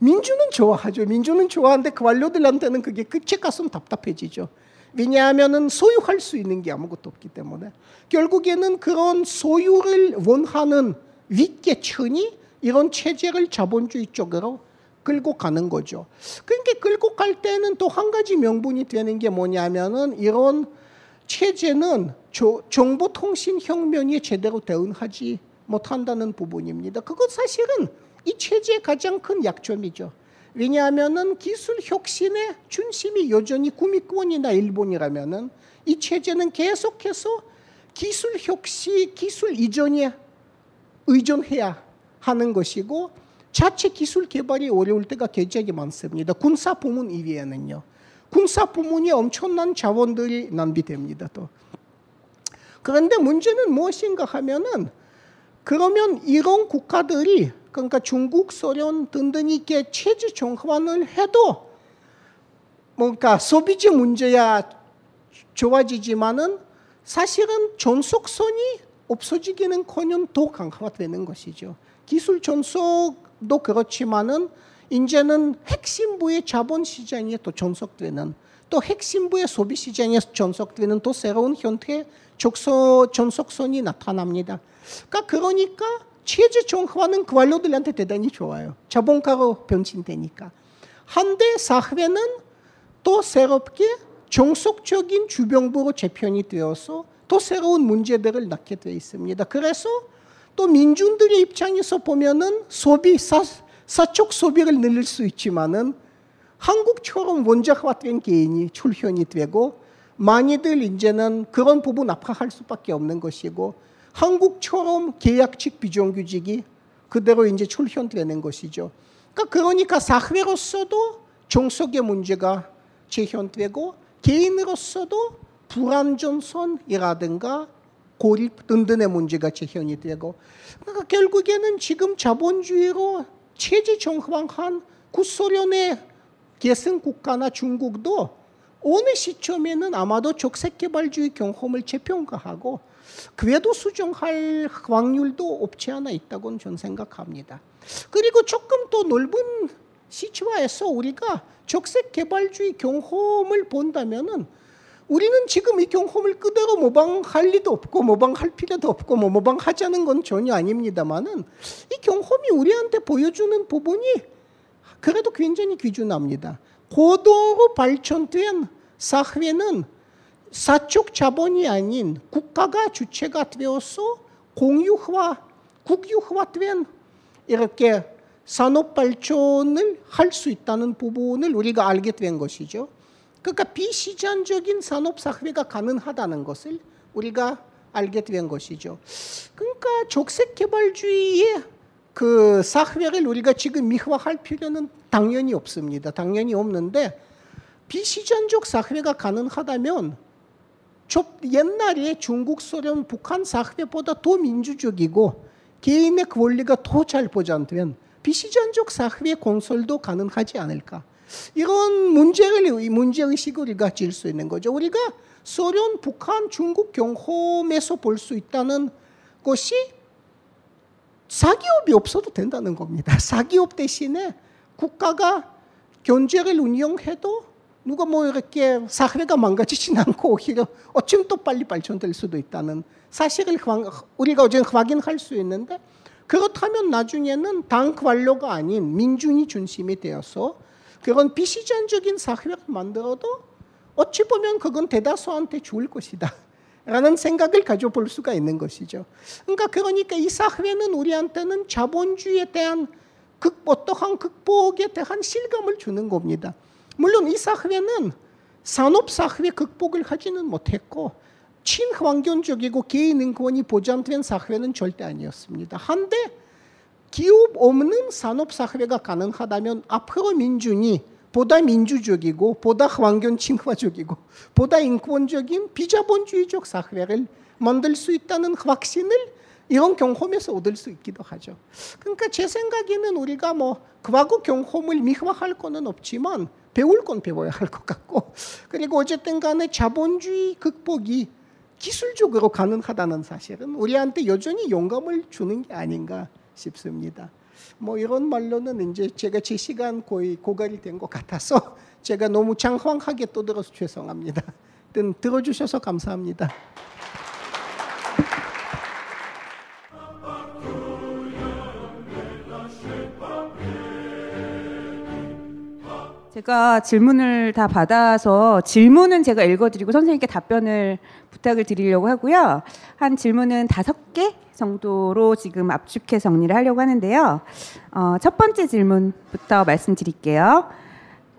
민주는 좋아하죠. 민주는 좋아하는데 그 관료들한테는 그게 끝에 가서 답답해지죠. 왜냐하면 소유할 수 있는 게 아무것도 없기 때문에 결국에는 그런 소유를 원하는 윗계층이 이런 체제를 자본주의 쪽으로 끌고 가는 거죠. 그러니까 끌고 갈 때는 또 한 가지 명분이 되는 게 뭐냐면은 이런 체제는 정보통신혁명에 제대로 대응하지 못한다는 부분입니다. 그것 사실은 이 체제의 가장 큰 약점이죠. 왜냐하면은 기술 혁신의 중심이 여전히 구미권이나 일본이라면은 이 체제는 계속해서 기술 혁신, 기술 이전에 의존해야 하는 것이고 자체 기술 개발이 어려울 때가 굉장히 많습니다. 군사 부문 이외에는요. 군사 부문이 엄청난 자원들이 낭비됩니다. 또 그런데 문제는 무엇인가 하면은 그러면 이런 국가들이 그러니까 중국, 소련 등등 이렇게 체제 정화를 해도 뭔가 소비재 문제야 좋아지지만은 사실은 존속성이 없어지기는커녕 더 강화되는 것이죠. 기술 존속도 그렇지만은 이제는 핵심부의 자본시장에 또 존속되는 또 핵심부의 소비시장에 존속되는 또 새로운 형태의 존속성이 나타납니다. 그러니까, 그러니까 체제 정화는 그 관료들한테 대단히 좋아요. 자본가로 변신되니까. 한데 사회는 또 새롭게 종속적인 주변부로 재편이 되어서 또 새로운 문제들을 낳게 되어 있습니다. 그래서 또 민중들의 입장에서 보면은 소비, 사, 사적 소비를 늘릴 수 있지만은 한국처럼 원자화된 개인이 출현이 되고 많이들 이제는 그런 부분 아파할 수밖에 없는 것이고 한국처럼 계약직 비정규직이 그대로 이제 출현되는 것이죠. 그러니까, 그러니까 사회로서도 종속의 문제가 재현되고 개인으로서도 불안정성이라든가 고립 등등의 문제가 재현이 되고 그러니까 결국에는 지금 자본주의로 체제 정황한 구소련의 계승국가나 중국도 어느 시점에는 아마도 적색 개발주의 경험을 재평가하고 그래도 수정할 확률도 없지 않아 있다고는 전 생각합니다. 그리고 조금 더 넓은 시치와에서 우리가 적색 개발주의 경험을 본다면은 우리는 지금 이 경험을 그대로 모방할 리도 없고 모방할 필요도 없고 뭐 모방하자는 건 전혀 아닙니다만은 이 경험이 우리한테 보여주는 부분이 그래도 굉장히 귀중합니다. 고도로 발전된 사회는 사적 자본이 아닌 국가가 주체가 되어서 공유화, 국유화된 이렇게 산업 발전을 할 수 있다는 부분을 우리가 알게 된 것이죠. 그러니까 비시장적인 산업 사회가 가능하다는 것을 우리가 알게 된 것이죠. 그러니까 적색 개발주의의 그 사회를 우리가 지금 미화할 필요는 당연히 없습니다. 당연히 없는데 비시장적 사회가 가능하다면 옛날에 중국, 소련, 북한 사회보다 더 민주적이고 개인의 권리가 더 잘 보장된 비시장적 사회의 건설도 가능하지 않을까. 이런 문제를, 이 문제의식을 우리가 질 수 있는 거죠. 우리가 소련, 북한, 중국 경험에서 볼 수 있다는 것이 사기업이 없어도 된다는 겁니다. 사기업 대신에 국가가 경제를 운영해도 누가 뭐 이렇게 사회가 망가지진 않고 오히려 어쩜 또 빨리 발전될 수도 있다는 사실을 우리가 어제 확인할 수 있는데 그렇다면 나중에는 당 관료가 아닌 민중이 중심이 되어서 그건 비시장적인 사회를 만들어도 어찌 보면 그건 대다수한테 죽을 것이다 라는 생각을 가져볼 수가 있는 것이죠. 그러니까 그러니까 이 사회는 우리한테는 자본주의에 대한 극, 어떠한 극복에 대한 실감을 주는 겁니다. 물론 이 사회는 산업사회 극복을 하지는 못했고 친환경적이고 개인인권이 보장된 사회는 절대 아니었습니다. 한데 기업 없는 산업사회가 가능하다면 앞으로 민주니 보다 민주적이고 보다 환경 친화적이고 보다 인권적인 비자본주의적 사회를 만들 수 있다는 확신을 이런 경험에서 얻을 수 있기도 하죠. 그러니까 제 생각에는 우리가 뭐 과거 경험을 미화할 건 없지만 배울 건 배워야 할 것 같고, 그리고 어쨌든 간에 자본주의 극복이 기술적으로 가능하다는 사실은 우리한테 여전히 영감을 주는 게 아닌가 싶습니다. 뭐 이런 말로는 이제 제가 제 시간 거의 고갈이 된 것 같아서 제가 너무 장황하게 떠들어서 죄송합니다. 하여튼 들어주셔서 감사합니다. 제가 질문을 다 받아서 질문은 제가 읽어드리고 선생님께 답변을 부탁을 드리려고 하고요. 한 질문은 다섯 개 정도로 지금 압축해 정리를 하려고 하는데요. 어, 첫 번째 질문부터 말씀드릴게요.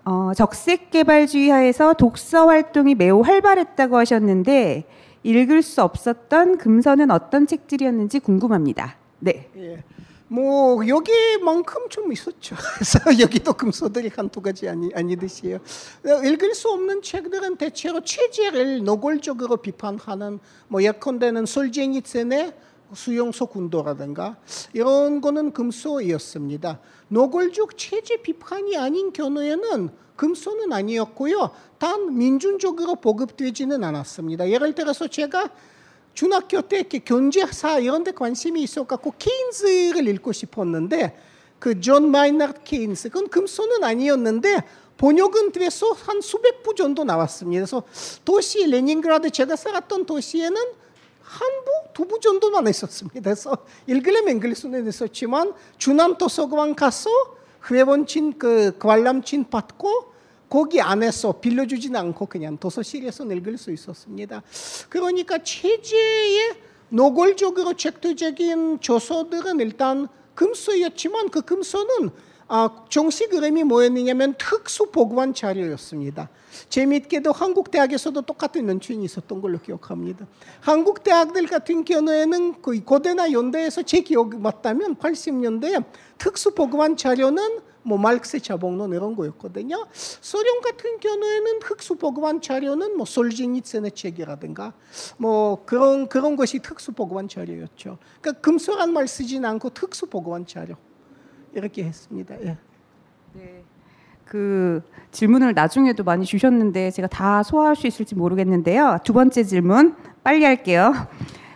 어, 적색 개발주의 하에서 독서 활동이 매우 활발했다고 하셨는데 읽을 수 없었던 금서는 어떤 책들이었는지 궁금합니다. 네. 예. 뭐 여기만큼 좀 있었죠. 그래서 여기도 금서들이 한두 가지 아니, 아니듯이요. 읽을 수 없는 책들은 대체로 체제를 노골적으로 비판하는 뭐 예컨대는 솔제니친의 수용소 군도라든가 이런 거는 금서였습니다. 노골적 체제 비판이 아닌 경우에는 금서는 아니었고요. 단 민중적으로 보급되지는 않았습니다. 예를 들어서 제가 중학교 때 이렇게 경제사 이런 데 관심이 있어갖고 케인스를 읽고 싶었는데 그 존 마이너드 케인스, 그건 금서는 아니었는데 번역은 돼서 한 수백 부 정도 나왔습니다. 그래서 도시 레닌그라드, 제가 살았던 도시에는 한 부, 두 부 정도만 있었습니다. 그래서 읽으려면 읽을 수는 있었지만 중앙 도서관 가서 회원증 그 관람증 받고 거기 안에서 빌려주지는 않고 그냥 도서실에서 읽을 수 있었습니다. 그러니까 체제의 노골적으로 적대적인 조서들은 일단 금서였지만 그 금서는 아, 정식 이름이 뭐였느냐면 특수 보관 자료였습니다. 재미있게도 한국 대학에서도 똑같은 연출이 있었던 걸로 기억합니다. 한국 대학들 같은 경우에는 거의 고대나 연대에서 제 기억이 맞다면 팔십 년대에 특수 보관 자료는 뭐 말크스 자본론 이런 거였거든요. 소련 같은 경우에는 특수 보관 자료는 뭐 솔제니친의 책이라든가 뭐 그런 그런 것이 특수 보관 자료였죠. 그러니까 금서란 말 쓰진 않고 특수 보관 자료 이렇게 했습니다. 예. 네. 그 질문을 나중에도 많이 주셨는데 제가 다 소화할 수 있을지 모르겠는데요. 두 번째 질문 빨리 할게요.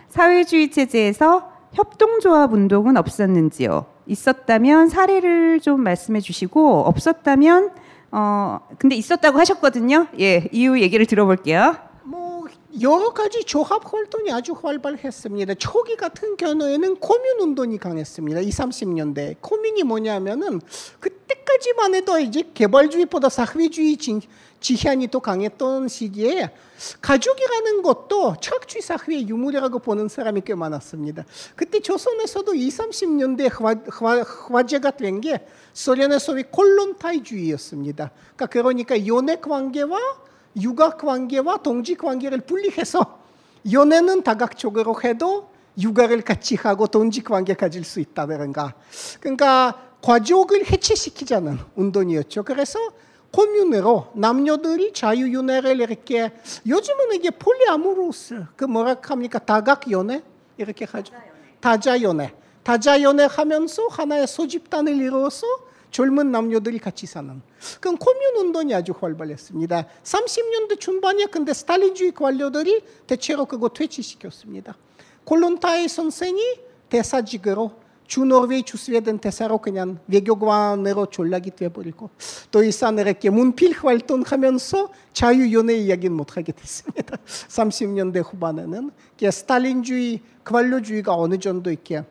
사회주의 체제에서 협동조합 운동은 없었는지요? 있었다면 사례를 좀 말씀해 주시고 없었다면 어 근데 있었다고 하셨거든요. 예, 이후 얘기를 들어볼게요. 뭐 여러 가지 조합 활동이 아주 활발했습니다. 초기 같은 경우에는 코뮌 운동이 강했습니다. 이십, 삼십 년대 코뮌이 뭐냐면은 그때까지만 해도 이제 개발주의보다 사회주의 진, 지향이 더 강했던 시기에 가족이라는 것도 착취 사회의 유물이라고 보는 사람이 꽤 많았습니다. 그때 조선에서도 이십, 삼십 년대 화, 화, 화제가 된 게 소련의 소위 콜론타이주의였습니다. 그러니까, 그러니까 연애 관계와 육아 관계와 동지 관계를 분리해서 연애는 다각적으로 해도 육아를 같이 하고 동지 관계 가질 수 있다든가. 그러니까 가족을 해체시키자는 운동이었죠. 그래서 코뮌으로 남녀들이 자유연애를 이렇게, 요즘은 이게 폴리아모로스, 그 뭐라 합니까? 다각연애? 이렇게 하죠. 다자연애. 다자연애 하면서 하나의 소집단을 이루어서 젊은 남녀들이 같이 사는. 그건 코뮌 운동이 아주 활발했습니다. 삼십 년대 중반에 근데 스탈린주의 관료들이 대체로 그거 퇴치시켰습니다. 콜론타이 선생이 대사직으로 주노르웨이 주스웨덴 대사로 그냥 외교관으로 전락이 돼버리고 더 이상 이렇게 문필 활동하면서 자유연애 이야기는 못하게 됐습니다. 삼십 년대 후반에는 스탈린주의, 관료주의가 어느 정도 이렇게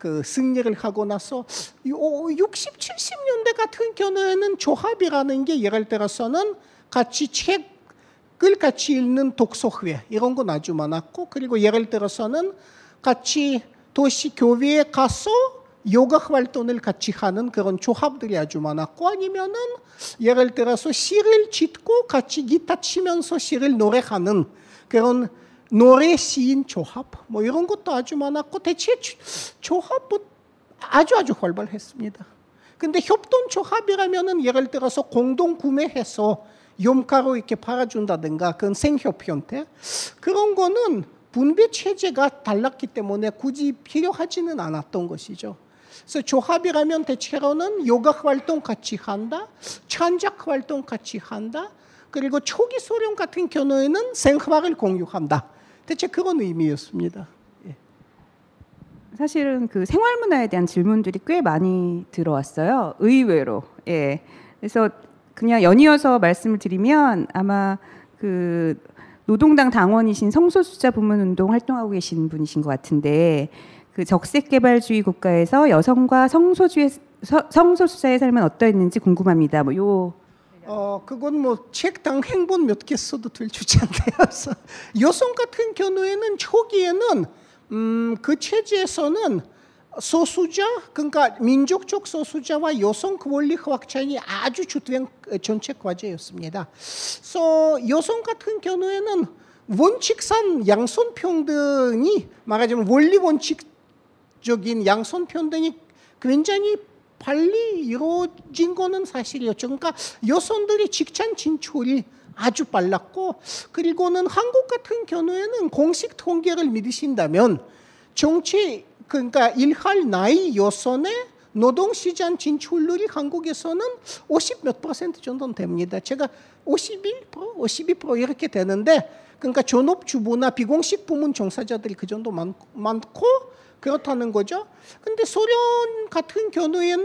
그 승리를 하고 나서 육십, 칠십 년대 같은 경우에는 조합이라는 게 예를 들어서는 같이 책을 같이 읽는 독서회 이런 건 아주 많았고, 그리고 예를 들어서는 같이 도시 교회에 가서 요가 활동을 같이 하는 그런 조합들이 아주 많았고, 아니면은 예를 들어서 시를 짓고 같이 기타 치면서 시를 노래하는 그런 노래 시인 조합 뭐 이런 것도 아주 많았고, 대체 조합 뭐 아주 아주 활발했습니다. 근데 협동 조합이라면은 예를 들어서 공동 구매해서 염가로 이렇게 팔아준다든가 그런 생협 형태 그런 거는 분배 체제가 달랐기 때문에 굳이 필요하지는 않았던 것이죠. 그래서 조합이라면 대체로는 요가 활동 같이 한다, 창작 활동 같이 한다, 그리고 초기 소련 같은 경우에는 생활을 공유한다. 대체 그런 의미였습니다. 예. 사실은 그 생활 문화에 대한 질문들이 꽤 많이 들어왔어요. 의외로. 예. 그래서 그냥 연이어서 말씀을 드리면 아마 그 노동당 당원이신 성소수자 부문운동 활동하고 계신 분이신 것 같은데, 그 적색 개발주의 국가에서 여성과 성소주의, 서, 성소수자의 삶은 어떠했는지 궁금합니다. 뭐 요. 어 그건 뭐 책당 행본 몇 개 써도 될 주제 안 되어서. 여성 같은 경우에는 초기에는 음, 그 체제에서는 소수자, 그러니까 민족적 소수자와 여성 권리 확장이 아주 주된 전체 과제였습니다. 그래서 여성 같은 경우에는 원칙상 양손 평등이, 말하자면 원리 원칙적인 양손 평등이 굉장히 빨리 이루어진 거는 사실이었죠. 그러니까 여성들이 직장 진출이 아주 빨랐고, 그리고는 한국 같은 경우에는 공식 통계를 믿으신다면 정치, 그러니까 일할 나이 여성의 노동시장 진출률이 한국에서는 오십 몇 퍼센트 정도 됩니다. 제가 오십일 퍼센트, 오십이 퍼센트 이렇게 되는데, 그러니까 전업주부나 비공식 부문 종사자들이 그 정도 많, 많고 그렇다는 거죠. 근데 소련 같은 경우에는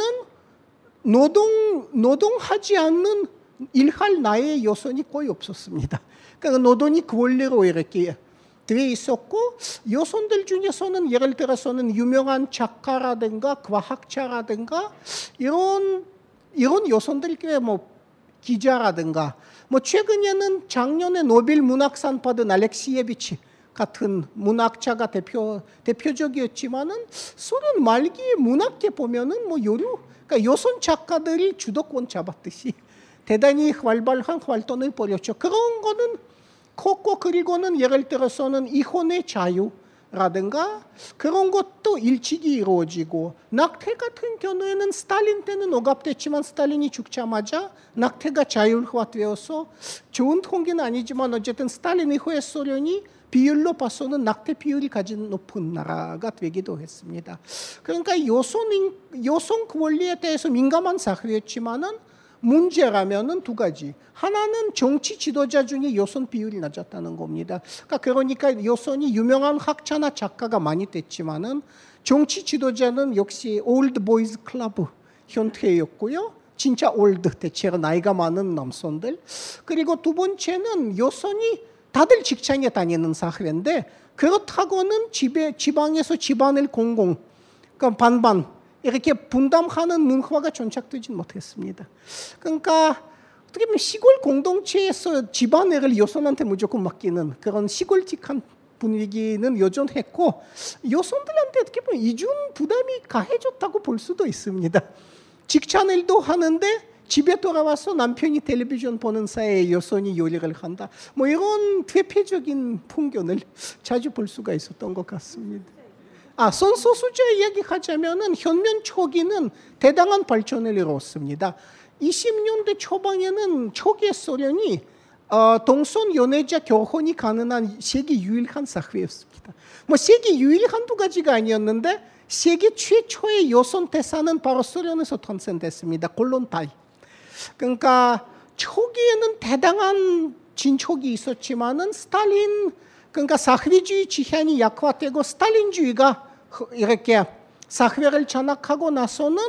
노동, 노동하지 않는 일할 나이의 여성이 거의 없었습니다. 그러니까 노동이 그 원리로 이렇게 돼 있었고, 여성들 중에서는 예를 들어서는 유명한 작가라든가 과학자라든가 이런 이런 여성들이 뭐 기자라든가 뭐 최근에는 작년에 노벨 문학상 받은 알렉시예비치 같은 문학자가 대표 대표적이었지만은 소련 말기의 문학계 보면은 뭐 요류, 그러니까 여성 작가들이 주도권 잡았듯이 대단히 활발한 활동을 벌였죠. 그런 거는 컸고, 그리고는 예를 들어서는 이혼의 자유라든가 그런 것도 일찍이 이루어지고, 낙태 같은 경우에는 스탈린 때는 억압됐지만 스탈린이 죽자마자 낙태가 자율화되어서 좋은 통계는 아니지만 어쨌든 스탈린 이후에 소련이 비율로 봐서는 낙태 비율이 가장 높은 나라가 되기도 했습니다. 그러니까 여성, 여성 권리에 대해서 민감한 사회였지만은 문제라면은 두 가지. 하나는 정치 지도자 중에 여성 비율이 낮았다는 겁니다. 그러니까, 그러니까 여성이 유명한 학자나 작가가 많이 됐지만은 정치 지도자는 역시 올드 보이즈 클럽 형태였고요. 진짜 올드, 대체로 나이가 많은 남성들. 그리고 두 번째는 여성이 다들 직장에 다니는 사회인데, 그렇다고는 집에, 지방에서 집안을 공공, 그러니까 반반 이렇게 분담하는 문화가 정착되지 못했습니다. 그러니까 어떻게 보면 시골 공동체에서 집안일을 여성한테 무조건 맡기는 그런 시골틱한 분위기는 여전했고, 여성들한테 어떻게 보면 이중 부담이 가해졌다고 볼 수도 있습니다. 직장일도 하는데 집에 돌아와서 남편이 텔레비전 보는 사이에 여성이 요리를 한다. 뭐 이런 퇴폐적인 풍경을 자주 볼 수가 있었던 것 같습니다. 아, 성소수자 이야기하자면은 혁명 초기는 대단한 발전을 이뤘습니다. 이십 년대 초반에는 초기의 소련이 어, 동성 연애자 결혼이 가능한 세계 유일한 사회였습니다. 뭐 세계 유일한 두 가지가 아니었는데 세계 최초의 여성 대사는 바로 소련에서 탄생됐습니다. 골론타이. 그러니까 초기에는 대단한 진척이 있었지만은 스탈린, 그러니까 사회주의 지향이 약화되고 스탈린주의가 이렇게 사회를 장악하고 나서는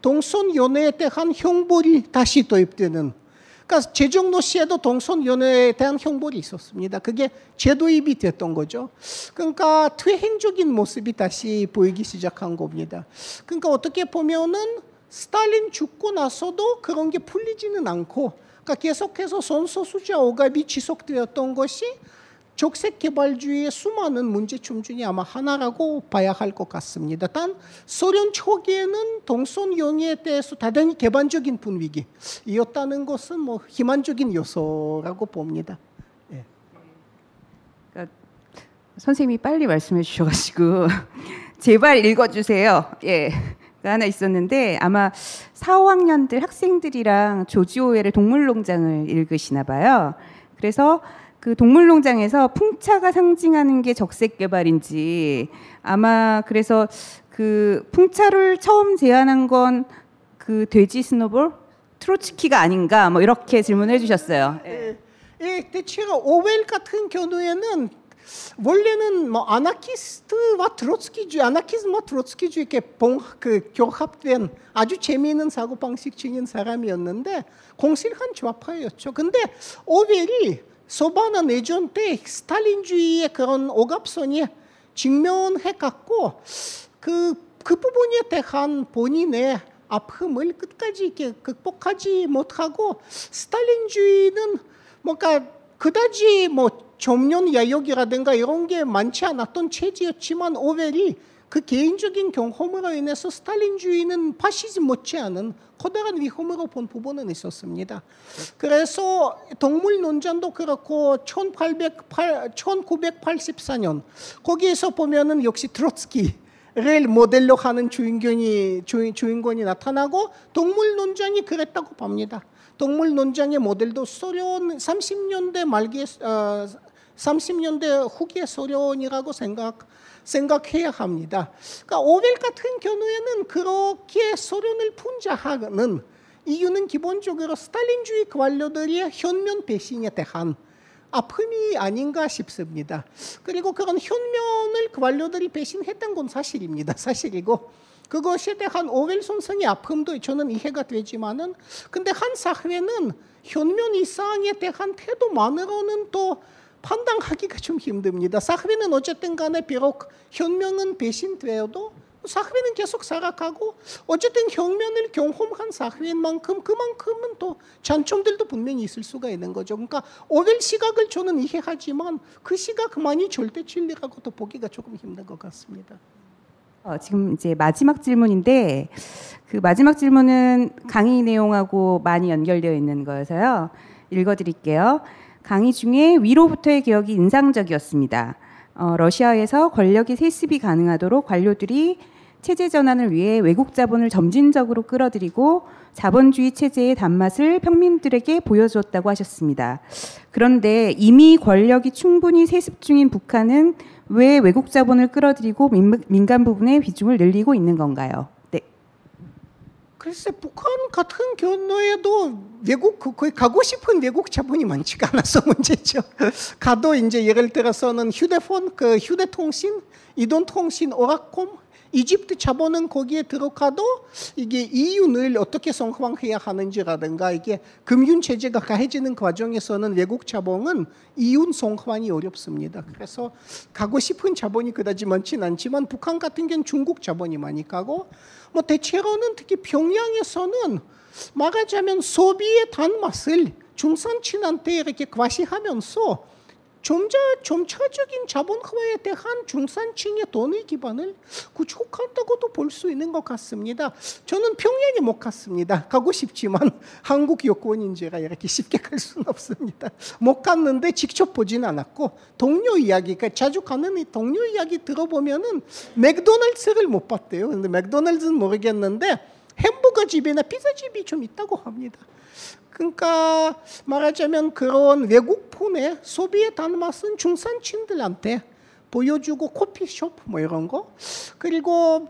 동성 연애에 대한 형벌이 다시 도입되는, 그러니까 제정노 씨에도 동성연애에 대한 형벌이 있었습니다. 그게 제도입이 됐던 거죠. 그러니까 퇴행적인 모습이 다시 보이기 시작한 겁니다. 그러니까 어떻게 보면은 스탈린 죽고 나서도 그런 게 풀리지는 않고, 그러니까 계속해서 선소수자 억압이 지속되었던 것이 적색 개발주의의 수많은 문제점 중에 아마 하나라고 봐야 할 것 같습니다. 단 소련 초기에는 동성연애에 대해서 대단히 개방적인 분위기이었다는 것은 뭐 희망적인 요소라고 봅니다. 예. 그러니까 선생님이 빨리 말씀해 주셔가지고 제발 읽어주세요. 예. 하나 있었는데 아마 사, 오학년들 학생들이랑 조지 오웰의 동물농장을 읽으시나 봐요. 그래서 그 동물농장에서 풍차가 상징하는 게 적색 개발인지, 아마 그래서 그 풍차를 처음 제안한 건 그 돼지 스노볼 트로츠키가 아닌가 뭐 이렇게 질문해 주셨어요. 예. 예, 대체가 오웰 같은 경우에는 원래는 뭐 아나키스트와 트로츠키주의, 아나키즘과 트로츠키주의 이렇게 봉, 그 결합된 아주 재미있는 사고 방식 중인 사람이었는데 공실한 좌파였죠. 근데 오웰이 소바나 내전 때 스탈린주의의 그런 억압선에 직면해갖고 그, 그 부분에 대한 본인의 아픔을 끝까지 이렇게 극복하지 못하고, 스탈린주의는 뭔가 그다지 뭐 점령 야욕이라든가 이런 게 많지 않았던 체제였지만 오웰이 그 개인적인 경험으로 인해서 스탈린주의는 파시즘 못지않은 커다란 위험으로 본 부분은 있었습니다. 그래서 동물농장도 그렇고 천구백팔십사년 거기에서 보면은 역시 트로츠키를 모델로 하는 주인공이, 주인, 주인공이 나타나고 동물농장이 그랬다고 봅니다. 동물 논장의 모델도 소련 삼십년대 말기에 어, 삼십년대 후기의 소련이라고 생각 생각해야 합니다. 그러니까 오웰 같은 경우에는 그렇게 소련을 풍자하는 이유는 기본적으로 스탈린주의 관료들의 현면 배신에 대한 아픔이 아닌가 싶습니다. 그리고 그런 현면을 관료들이 배신했던 건 사실입니다. 사실이고. 그것에 대한 오웰 선생의 아픔도 저는 이해가 되지만은, 근데 한 사회는 현면 이상에 대한 태도만으로는 또 판단하기가 좀 힘듭니다. 사회는 어쨌든 간에 비록 현면은 배신되어도 사회는 계속 살아가고, 어쨌든 혁명을 경험한 사회인 만큼 그만큼은 또 장점들도 분명히 있을 수가 있는 거죠. 그러니까 오웰 시각을 저는 이해하지만 그 시각만이 절대 진리라고도 보기가 조금 힘든 것 같습니다. 어, 지금 이제 마지막 질문인데, 그 마지막 질문은 강의 내용하고 많이 연결되어 있는 거여서요. 읽어드릴게요. 강의 중에 위로부터의 개혁이 인상적이었습니다. 어, 러시아에서 권력이 세습이 가능하도록 관료들이 체제 전환을 위해 외국 자본을 점진적으로 끌어들이고 자본주의 체제의 단맛을 평민들에게 보여주었다고 하셨습니다. 그런데 이미 권력이 충분히 세습 중인 북한은 왜 외국 자본을 끌어들이고 민간 부분의 비중을 늘리고 있는 건가요? 네. 글쎄, 북한 같은 경우에도 외국, 거의 가고 싶은 외국 자본이 많지가 않아서 문제죠. 가도 이제 예를 들어서는 휴대폰, 그 휴대통신, 이동통신, 오락콤, 이집트 자본은 거기에 들어가도 이게 이윤을 어떻게 성황해야 하는지라든가 이게 금융 체제가 가해지는 과정에서는 외국 자본은 이윤 성황이 어렵습니다. 그래서 가고 싶은 자본이 그다지 많진 않지만 북한 같은 경우는 중국 자본이 많이 가고, 뭐 대체로는 특히 평양에서는 말하자면 소비의 단맛을 중산층한테 이렇게 과시하면서 점차, 점차적인 자본화에 대한 중산층의 돈의 기반을 구축한다고도 볼 수 있는 것 같습니다. 저는 평양에 못 갔습니다. 가고 싶지만 한국 여권인지라 이렇게 쉽게 갈 수는 없습니다. 못 갔는데 직접 보진 않았고, 동료 이야기, 그러니까 자주 가는 이 동료 이야기 들어보면은 맥도날드를 못 봤대요. 근데 맥도날드는 모르겠는데 햄버거 집이나 피자 집이 좀 있다고 합니다. 그러니까 말하자면 그런 외국품의 소비의 단맛은 중산층들한테 보여주고, 커피숍 뭐 이런 거, 그리고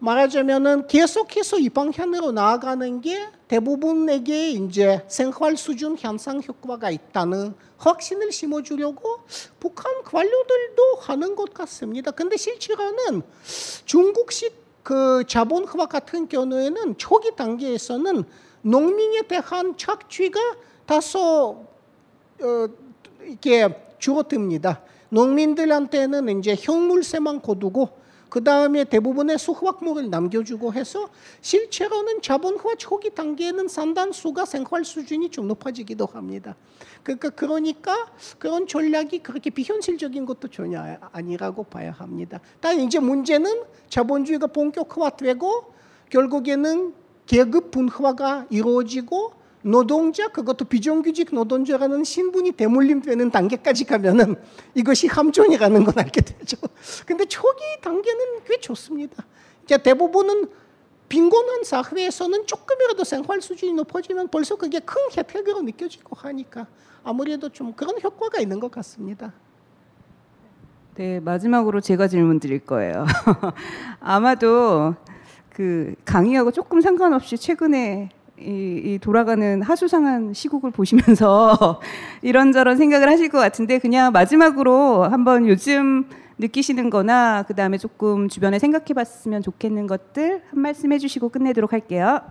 말하자면은 계속해서 이 방향으로 나아가는 게 대부분에게 이제 생활 수준 향상 효과가 있다는 확신을 심어주려고 북한 관료들도 하는 것 같습니다. 근데 실제로는 중국식 그 자본화 같은 경우에는 초기 단계에서는 농민에 대한 착취가 다소 어, 이렇게 줄어듭니다. 농민들한테는 이제 형물세만 거두고 그 다음에 대부분의 수확물을 남겨주고 해서 실제로는 자본화 초기 단계에는 산단수가 생활 수준이 좀 높아지기도 합니다. 그러니까, 그러니까 그런 전략이 그렇게 비현실적인 것도 전혀 아니라고 봐야 합니다. 단 이제 문제는 자본주의가 본격화되고 결국에는 계급 분화가 이루어지고 노동자, 그것도 비정규직 노동자라는 신분이 대물림되는 단계까지 가면은 이것이 함정이라는 건 알게 되죠. 근데 초기 단계는 꽤 좋습니다. 이제 대부분은 빈곤한 사회에서는 조금이라도 생활 수준이 높아지면 벌써 그게 큰 혜택으로 느껴지고 하니까 아무래도 좀 그런 효과가 있는 것 같습니다. 네, 마지막으로 제가 질문 드릴 거예요. 아마도 그 강의하고 조금 상관없이 최근에 이, 이 돌아가는 하수상한 시국을 보시면서 이런저런 생각을 하실 것 같은데, 그냥 마지막으로 한번 요즘 느끼시는 거나 그 다음에 조금 주변에 생각해 봤으면 좋겠는 것들 한 말씀 해주시고 끝내도록 할게요.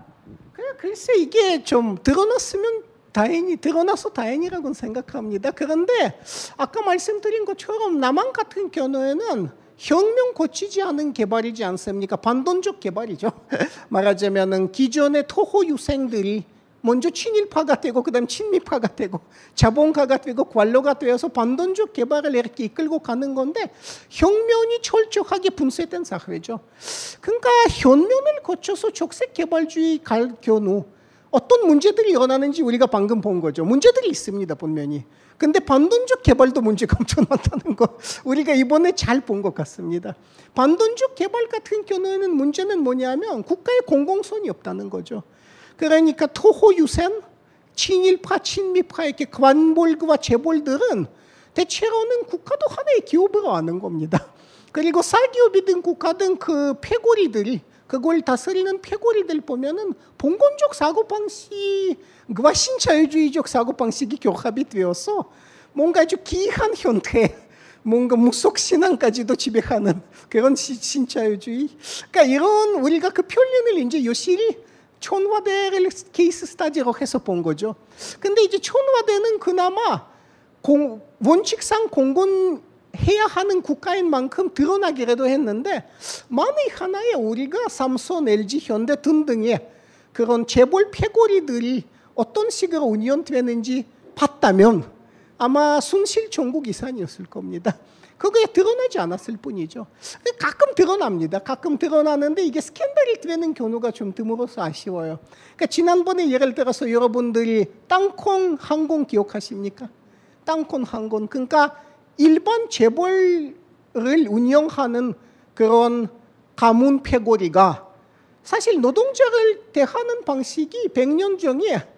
글쎄, 이게 좀 드러났으면 다행이, 드러나서 다행이라고 생각합니다. 그런데 아까 말씀드린 것처럼 남한 같은 경우에는 혁명 거치지 않은 개발이지 않습니까? 반동적 개발이죠. 말하자면은 기존의 토호 유생들이 먼저 친일파가 되고 그다음 친미파가 되고 자본가가 되고 관료가 되어서 반동적 개발을 이렇게 이끌고 가는 건데, 혁명이 철저하게 분쇄된 사회죠. 그러니까 혁명을 거쳐서 적색 개발주의 갈 경우 어떤 문제들이 일어나는지 우리가 방금 본 거죠. 문제들이 있습니다, 분명히. 근데 반동적 개발도 문제가 엄청 많다는 거 우리가 이번에 잘 본 것 같습니다. 반동적 개발 같은 경우에는 문제는 뭐냐면 국가의 공공성이 없다는 거죠. 그러니까 토호유생, 친일파, 친미파 이렇게 관볼과 재벌들은 대체로는 국가도 하나의 기업으로 아는 겁니다. 그리고 사기업이든 국가든 그 패고리들이, 그걸 다스리는 패고리들 보면은 봉건적 사고방식과 신자유주의적 사고방식이 결합이 되어서 뭔가 아주 기이한 현태, 뭔가 무속신앙까지도 지배하는 그런 신자유주의. 그러니까 이런 우리가 그 표현을 이제 요실히 천화대를 케이스 스타디로 해서 본 거죠. 근데 이제 천화대는 그나마 공, 원칙상 공건 해야 하는 국가인 만큼 드러나기라도 했는데, 만에 하나에 우리가 삼성, 엘지, 현대 등등의 그런 재벌 패고리들이 어떤 식으로 운영되는지 봤다면 아마 순실 전국 이상이었을 겁니다. 그게 드러나지 않았을 뿐이죠. 가끔 드러납니다. 가끔 드러나는데 이게 스캔들이 되는 경우가 좀 드물어서 아쉬워요. 그러니까 지난번에 예를 들어서 여러분들이 땅콩 항공 기억하십니까? 땅콩 항공. 그러니까 일반 재벌을 운영하는 그런 가문 패고리가 사실 노동자를 대하는 방식이 백 년 전에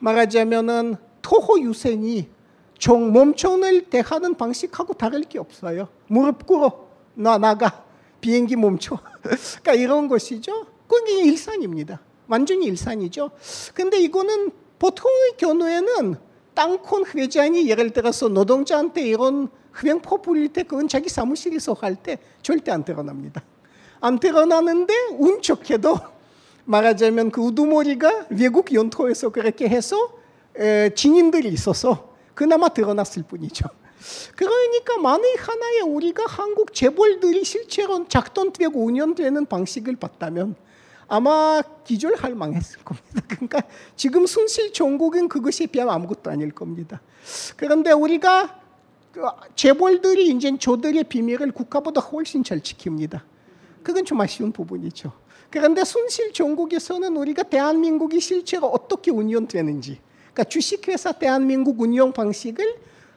말하자면은 토호 유생이 종 몸총을 대하는 방식하고 다를 게 없어요. 무릎 꿇어, 나 나가, 비행기 멈춰. 그러니까 이런 것이죠. 그게 일상입니다. 완전히 일상이죠. 근데 이거는 보통의 경우에는 땅콩 회장이 예를 들어서 노동자한테 이런 흡연 퍼부릴 때 그건 자기 사무실에서 할 때 절대 안 드러납니다. 안 드러나는데 운 좋게도 말하자면 그 우두머리가 외국 연토에서 그렇게 해서 증인들이 있어서 그나마 드러났을 뿐이죠. 그러니까 만에 하나에 우리가 한국 재벌들이 실제로 작동되고 운영되는 방식을 봤다면 아마 기절할 망했을 겁니다. 그러니까 지금 순실 전국은 그것에 비하면 아무것도 아닐 겁니다. 그런데 우리가 재벌들이 이제 저들의 비밀을 국가보다 훨씬 잘 지킵니다. 그건 좀 아쉬운 부분이죠. 그런데 순실 전국에서는 우리가 대한민국이 실제로 어떻게 운영되는지, 그러니까 주식회사 대한민국 운영 방식을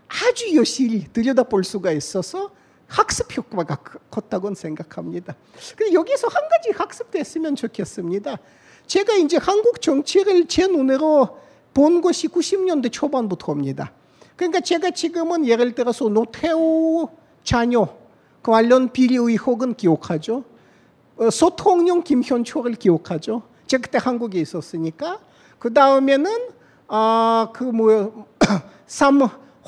아주 여실히 들여다볼 수가 있어서 학습 효과가 컸다고 생각합니다. 근데 여기서 한 가지 학습됐으면 좋겠습니다. 제가 이제 한국 정치를 제 눈으로 본 것이 구십 년대 초반부터입니다. 그러니까 제가 지금은 예를 들어서 노태우 자녀 관련 비리 의혹은 기억하죠. 소통령 김현철을 기억하죠. 제가 그때 한국에 있었으니까. 그 다음에는 아, 그 뭐 삼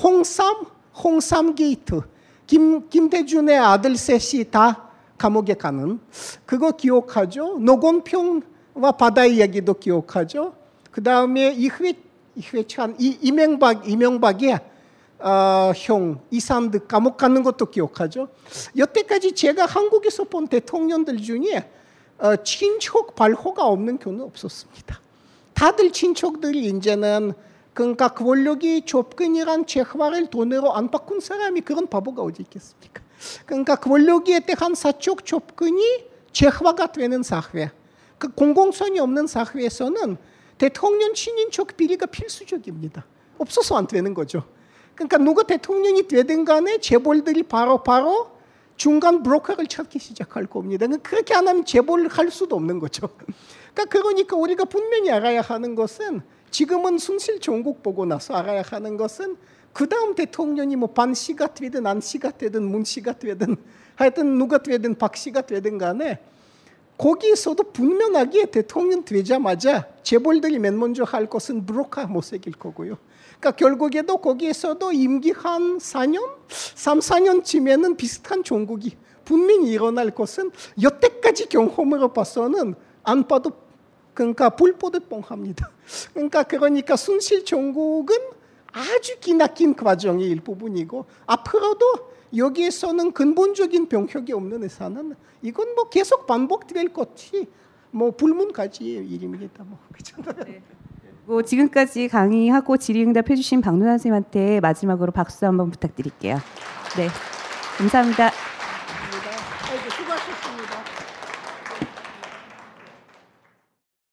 홍삼 홍삼 게이트. 김, 김대중의 아들 셋이 다 감옥에 가는 그거 기억하죠. 노건평과 바다 이야기도 기억하죠. 그 다음에 이후에 회초한 이 이명박 이명박이 어, 형 이삼드 감옥 가는 것도 기억하죠. 여태까지 제가 한국에서 본 대통령들 중에 어, 친척 발호가 없는 경우는 없었습니다. 다들 친척들이 이제는 그러니까 그 권력이 접근이란 재화를 돈으로 안 바꾼 사람이 그런 바보가 어디 있겠습니까? 그러니까 그 권력에 대한 사적 접근이 재화가 되는 사회, 그 공공성이 없는 사회에서는 대통령 친인척 비리가 필수적입니다. 없어서 안 되는 거죠. 그러니까 누가 대통령이 되든 간에 재벌들이 바로바로 바로 중간 브로커를 찾기 시작할 겁니다. 그렇게 안 하면 재벌을 할 수도 없는 거죠. 그러니까, 그러니까 우리가 분명히 알아야 하는 것은 지금은 순실 전국 보고 나서 알아야 하는 것은 그 다음 대통령이 뭐 반씨가 되든 안씨가 되든 문씨가 되든 하여튼 누가 되든 박씨가 되든 간에 거기에서도 분명하게 대통령 되자마자 재벌들이 맨 먼저 할 것은 브로커 모색일 거고요. 그러니까 결국에도 거기에서도 임기 한 사 년, 삼, 사 년쯤에는 비슷한 종국이 분명히 일어날 것은 여태까지 경험으로 봐서는 안 봐도 그러니까 불보듯 뻥합니다. 그러니까 그러니까 순실 종국은 아주 기나긴 과정의 일부분이고 앞으로도 여기에서는 근본적인 병력이 없는 회사는 이건 뭐 계속 반복될 것이 뭐 불문까지의 일입니다. 뭐 그렇잖아요. 뭐 지금까지 강의하고 질의응답 해주신 박노자 선생님한테 마지막으로 박수 한번 부탁드릴게요. 네, 감사합니다. 수고하셨습니다.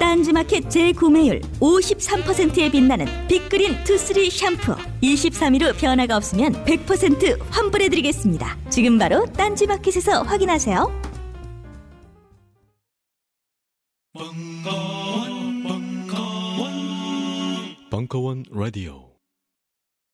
딴지마켓 재구매율 오십삼 퍼센트에 빛나는 빅그린 투쓰리 샴푸 이십삼 일 후 변화가 없으면 백 퍼센트 환불해드리겠습니다. 지금 바로 딴지마켓에서 확인하세요. 벙커원 벙커원 벙커원 라디오.